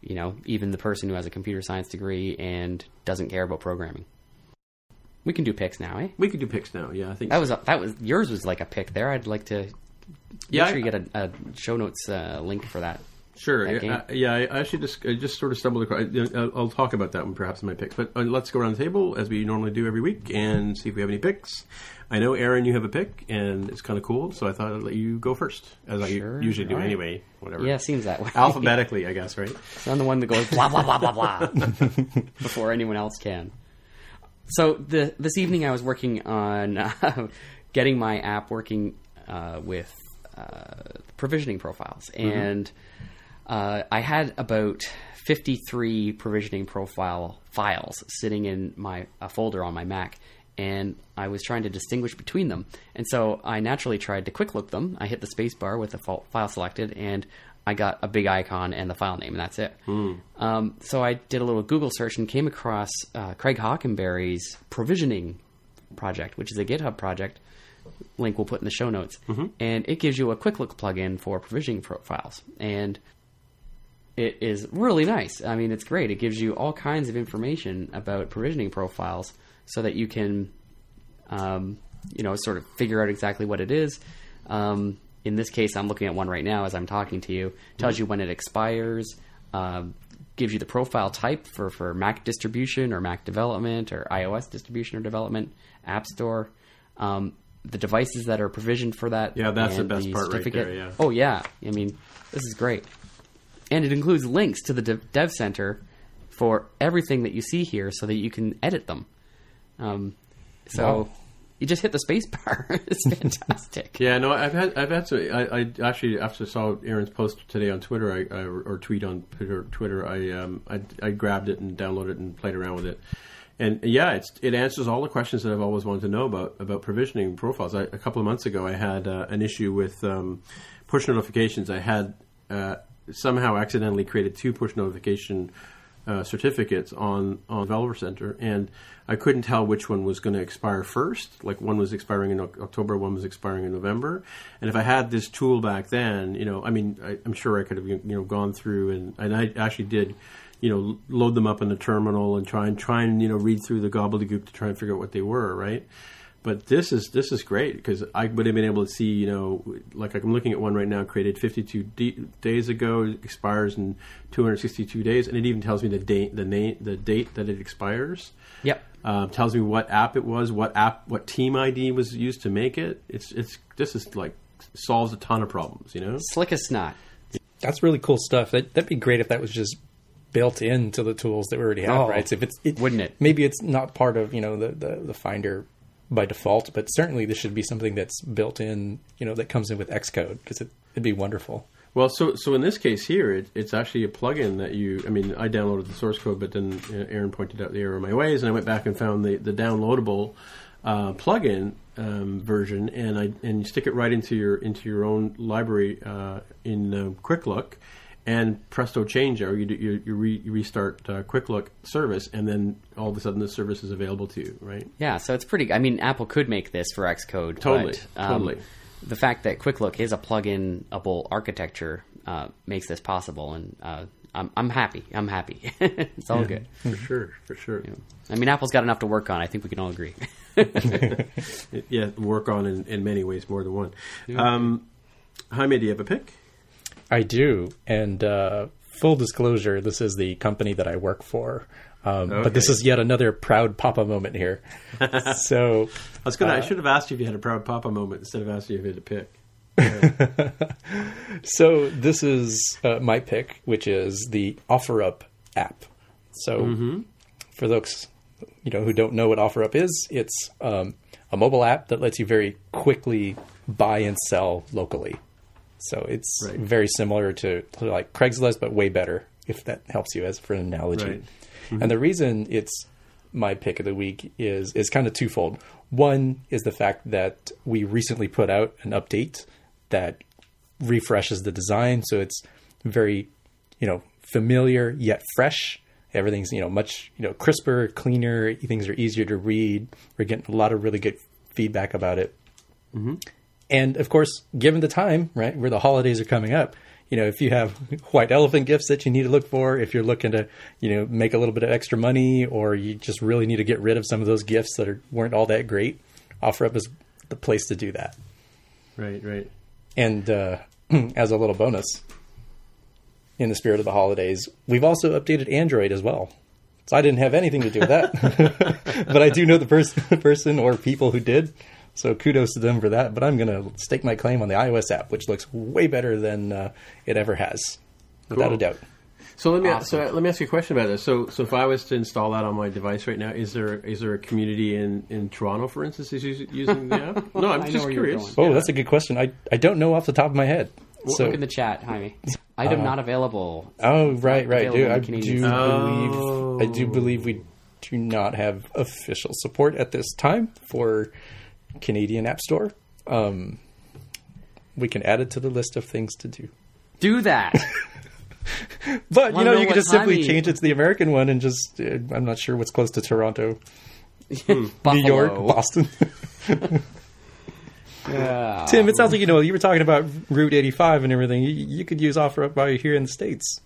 you know, even the person who has a computer science degree and doesn't care about programming. We can do picks now, eh? We can do picks now. Yeah, I think that so. was a, that was yours was like a pick there. I'd like to yeah, make sure I, you get a, a show notes uh, link for that. Sure. Yeah, I, yeah, I actually just I just sort of stumbled across. I'll, I'll talk about that one perhaps in my picks. But uh, let's go around the table as we normally do every week and see if we have any picks. I know, Aaron, you have a pick, and it's kind of cool, so I thought I'd let you go first, as sure, I usually do right. anyway. Whatever. Yeah, it seems that way. Alphabetically, I guess, right? So I'm the one that goes blah blah blah blah blah before anyone else can. So the, this evening, I was working on uh, getting my app working uh, with uh, provisioning profiles and. Mm-hmm. Uh, I had about fifty-three provisioning profile files sitting in my a folder on my Mac, and I was trying to distinguish between them. And so I naturally tried to quick look them. I hit the space bar with the file selected, and I got a big icon and the file name, and that's it. Mm. Um, so I did a little Google search and came across uh, Craig Hockenberry's provisioning project, which is a GitHub project. Link we'll put in the show notes. Mm-hmm. And it gives you a quick look plugin for provisioning profiles. And it is really nice. I mean, it's great. It gives you all kinds of information about provisioning profiles so that you can, um, you know, sort of figure out exactly what it is. Um, in this case, I'm looking at one right now as I'm talking to you. It tells you when it expires, uh, gives you the profile type for, for Mac distribution or Mac development or iOS distribution or development, App Store, um, the devices that are provisioned for that. Yeah, that's the best the part right there, yeah. Oh, yeah. I mean, this is great. And it includes links to the Dev Center for everything that you see here so that you can edit them. Um, so wow. You just hit the space bar. It's fantastic. Yeah, no, I've had, I've had some, I, I actually, after I saw Aaron's post today on Twitter, I, I or tweet on Twitter, I, um, I, I grabbed it and downloaded it and played around with it. And yeah, it's, it answers all the questions that I've always wanted to know about, about provisioning profiles. I, a couple of months ago, I had uh, an issue with um, push notifications. I had, uh, somehow accidentally created two push notification uh, certificates on, on Developer Center, and I couldn't tell which one was going to expire first. Like one was expiring in October, one was expiring in November. And if I had this tool back then, you know, I mean, I, I'm sure I could have, you know, gone through and, and I actually did, you know, load them up in the terminal and try and try and, you know, read through the gobbledygook to try and figure out what they were, right? But this is this is great because I would have been able to see, you know, like I'm looking at one right now, created fifty-two d- days ago, it expires in two hundred sixty-two days, and it even tells me the date, the name, the date that it expires. Yep, uh, tells me what app it was, what app, what team I D was used to make it. It's it's this is like solves a ton of problems, you know. Slick as snot. That's really cool stuff. That, that'd be great if that was just built into the tools that we already have, oh, right? So if it's, it, wouldn't it? Maybe it's not part of, you know, the, the, the Finder by default, but certainly this should be something that's built in, you know, that comes in with Xcode, because it, it'd be wonderful. Well, so so in this case here, it, it's actually a plugin that you, I mean, I downloaded the source code, but then Aaron pointed out the error in my ways, and I went back and found the, the downloadable uh, plugin um, version, and I and you stick it right into your into your own library uh, in uh, Quick Look, and presto changeo, you do, you, you, re, you restart uh, Quick Look service, and then all of a sudden the service is available to you, right? Yeah, so it's pretty. I mean, Apple could make this for Xcode, totally, but, um, totally. The fact that Quick Look is a plug-inable architecture uh, makes this possible, and uh, I'm I'm happy. I'm happy. It's all yeah, good. For sure, for sure. Yeah. I mean, Apple's got enough to work on. I think we can all agree. Yeah, work on in, in many ways, more than one. Yeah. Um, Jaime, do you have a pick? I do, and uh, full disclosure, this is the company that I work for. Um, okay. But this is yet another proud papa moment here. So I was gonna, uh, I should have asked you if you had a proud papa moment instead of asking you if you had a pick. Yeah. So this is uh, my pick, which is the OfferUp app. So mm-hmm. for those you know who don't know what OfferUp is, it's um, a mobile app that lets you very quickly buy and sell locally. So it's right. very similar to, to like Craigslist, but way better, if that helps you as for an analogy. Right. And the reason it's my pick of the week is is kind of twofold. One is the fact that we recently put out an update that refreshes the design. So it's very, you know, familiar yet fresh. Everything's, you know, much, you know, crisper, cleaner. Things are easier to read. We're getting a lot of really good feedback about it. Mm-hmm. And of course, given the time, right, where the holidays are coming up, you know, if you have white elephant gifts that you need to look for, if you're looking to, you know, make a little bit of extra money, or you just really need to get rid of some of those gifts that are, weren't all that great, OfferUp is the place to do that. Right, right. And uh, as a little bonus, in the spirit of the holidays, we've also updated Android as well. So I didn't have anything to do with that, but I do know the pers- person or people who did. So kudos to them for that, but I'm going to stake my claim on the iOS app, which looks way better than uh, it ever has, without cool. a doubt. So let me awesome. so let me ask you a question about this. So so if I was to install that on my device right now, is there is there a community in, in Toronto, for instance, who's using the app? No, I'm just curious. Oh, yeah. That's a good question. I, I don't know off the top of my head. Well, so, look in the chat, Jaime. Item uh, not available. Oh, right, right. Dude, I do oh. believe I do believe we do not have official support at this time for Canadian App Store. Um, we can add it to the list of things to do. Do that. But, you know, know, you can just simply Jaime... change it to the American one and just, uh, I'm not sure what's close to Toronto, New York, Boston. Yeah. Tim, it sounds like, you know, you were talking about Route eighty-five and everything. You, you could use OfferUp while you're here in the States.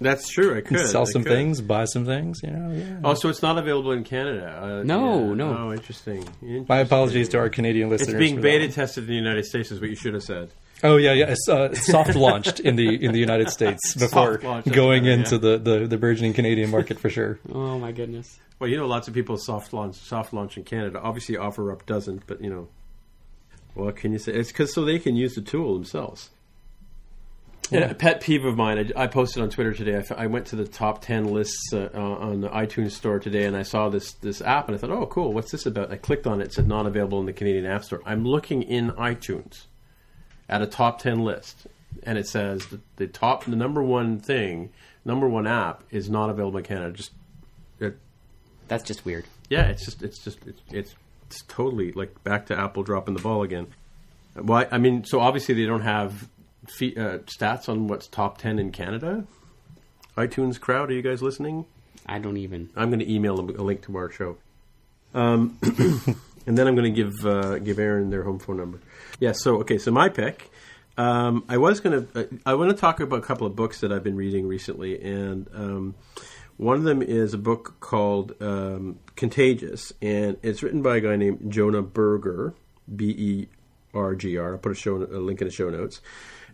That's true. I could sell I some could. things, buy some things. You know. Yeah. Oh, so it's not available in Canada. Uh, no, yeah. no. Oh, interesting. interesting. My apologies to our Canadian listeners. It's being beta tested in the United States, is what you should have said. Oh yeah, yeah. It's, uh, soft launched in the in the United States before going right, into yeah. the, the, the burgeoning Canadian market for sure. Oh my goodness. Well, you know, lots of people soft launch soft launch in Canada. Obviously, OfferUp doesn't, but you know, what can you say? It's because so they can use the tool themselves. Yeah. A pet peeve of mine, I, I posted on Twitter today, I, f- I went to the top ten lists uh, uh, on the iTunes store today, and I saw this this app, and I thought, oh, cool, what's this about? I clicked on it, it said not available in the Canadian App Store. I'm looking in iTunes at a top ten list, and it says that the top, the number one thing, number one app is not available in Canada. Just it, That's just weird. Yeah, it's just, it's just, it's, it's, it's totally, like, back to Apple dropping the ball again. Well, I, I mean, so obviously they don't have... Fee, uh, stats on what's top ten in Canada. iTunes crowd, are you guys listening? I don't even. I'm going to email a link to our show, um, and then I'm going to give uh, give Aaron their home phone number. Yeah. So okay. So my pick. Um, I was going to. Uh, I want to talk about a couple of books that I've been reading recently, and um, one of them is a book called um, Contagious, and it's written by a guy named Jonah Berger, B E R G R. I'll put a, show, a link in the show notes.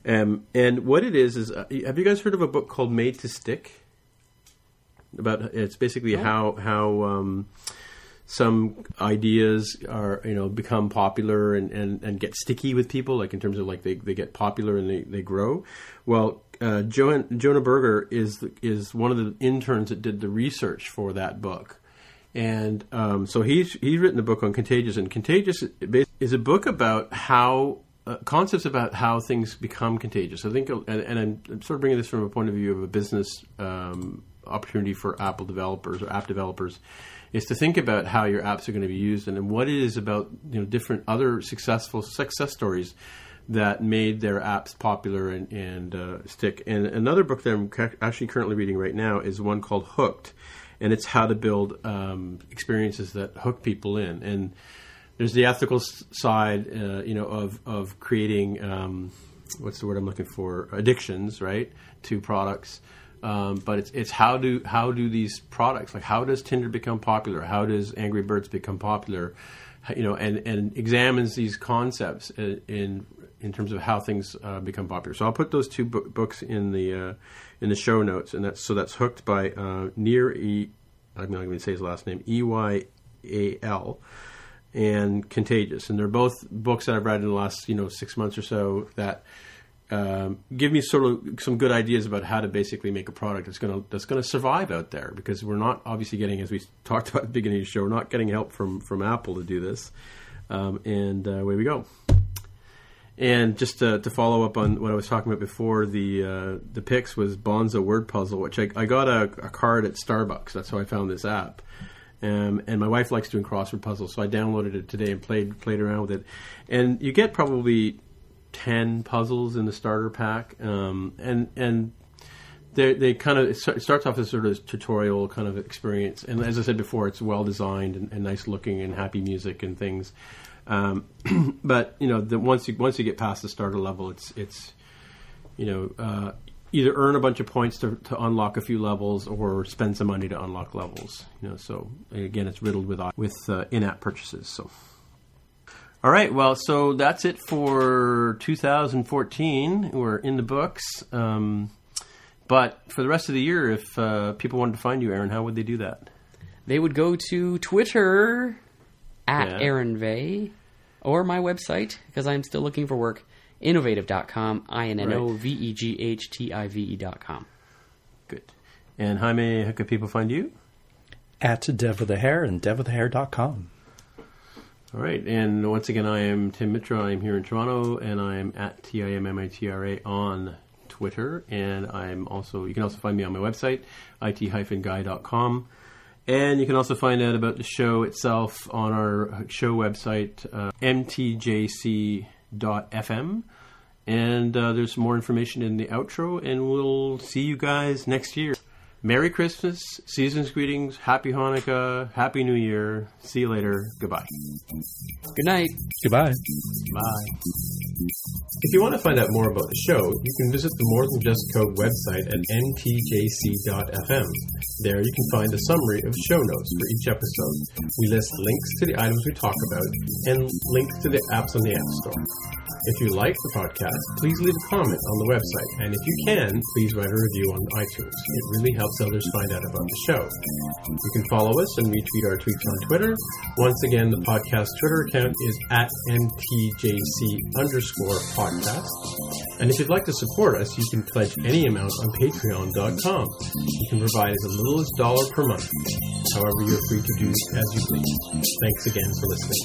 Um, and what it is is, uh, have you guys heard of a book called "Made to Stick"? About it's basically oh. how how um, some ideas are, you know, become popular and, and, and get sticky with people, like in terms of like they, they get popular and they, they grow. Well, uh, jo- Jonah Berger is the, is one of the interns that did the research for that book. And um, so he's he's written a book on Contagious, and Contagious is a book about how uh, concepts about how things become contagious. I think, and, and I'm, I'm sort of bringing this from a point of view of a business um, opportunity for Apple developers or app developers, is to think about how your apps are going to be used and, and what it is about, you know, different other successful success stories that made their apps popular and, and uh, stick. And another book that I'm actually currently reading right now is one called Hooked. And it's how to build um, experiences that hook people in. And there's the ethical side, uh, you know, of of creating um, what's the word I'm looking for? Addictions, right, to products. Um, but it's it's how do how do these products, like how does Tinder become popular? How does Angry Birds become popular? You know, and, and examines these concepts in, in in terms of how things uh, become popular. So I'll put those two bu- books in the uh, in the show notes, and that's so that's Hooked by uh, Nir E. I'm not going to say his last name, E Y A L, and Contagious, and they're both books that I've read in the last you know six months or so that um, give me sort of some good ideas about how to basically make a product that's going to that's going to survive out there, because we're not obviously getting, as we talked about at the beginning of the show, we're not getting help from from Apple to do this, um, and uh, away we go. And just to, to follow up on what I was talking about before, the uh, the picks was Bonza Word Puzzle, which I, I got a, a card at Starbucks. That's how I found this app. Um, and my wife likes doing crossword puzzles, so I downloaded it today and played played around with it. And you get probably ten puzzles in the starter pack. Um, and and they they kind of it starts off as sort of tutorial kind of experience. And as I said before, it's well designed and, and nice looking and happy music and things. Um, but you know, the, once you once you get past the starter level, it's it's you know uh, either earn a bunch of points to, to unlock a few levels, or spend some money to unlock levels. You know, so again, it's riddled with with uh, in-app purchases. So, all right, well, so that's it for two thousand fourteen. We're in the books, um, but for the rest of the year, if uh, people wanted to find you, Aaron, how would they do that? They would go to Twitter. At yeah. Aaron Vey, or my website, because I'm still looking for work, innovative dot com, I N N O V E G H T I V E dot com. Good. And Jaime, how could people find you? At Dev with a Hair and dev with a hair dot com. All right. And once again, I am Tim Mitra. I am here in Toronto, and I am at T I M M I T R A on Twitter. And I'm also, you can also find me on my website, it dash guy dot com. And you can also find out about the show itself on our show website, uh, m t j c dot f m. And uh, there's more information in the outro, and we'll see you guys next year. Merry Christmas, season's greetings, Happy Hanukkah, Happy New Year. See you later. Goodbye. Good night. Goodbye. Bye. If you want to find out more about the show, you can visit the More Than Just Code website at m t j c dot f m. There you can find a summary of show notes for each episode. We list links to the items we talk about and links to the apps on the App Store. If you like the podcast, please leave a comment on the website, and if you can, please write a review on iTunes. It really helps others find out about the show. You can follow us and retweet our tweets on Twitter. Once again, the podcast Twitter account is at mtjc underscore podcast. And if you'd like to support us, you can pledge any amount on patreon dot com. You can provide as little as a dollar per month. However, you're free to do as you please. Thanks again for listening.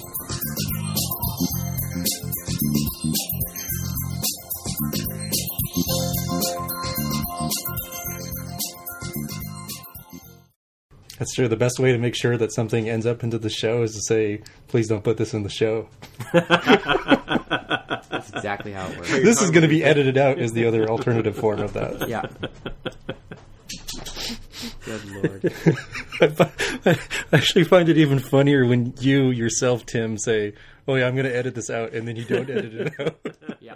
That's true. The best way to make sure that something ends up into the show is to say, please don't put this in the show. That's exactly how it works. This is going to be edited out is the other alternative form of that. Yeah. Good Lord. I actually find it even funnier when you yourself, Tim, say, oh yeah, I'm going to edit this out, and then you don't edit it out. Yeah.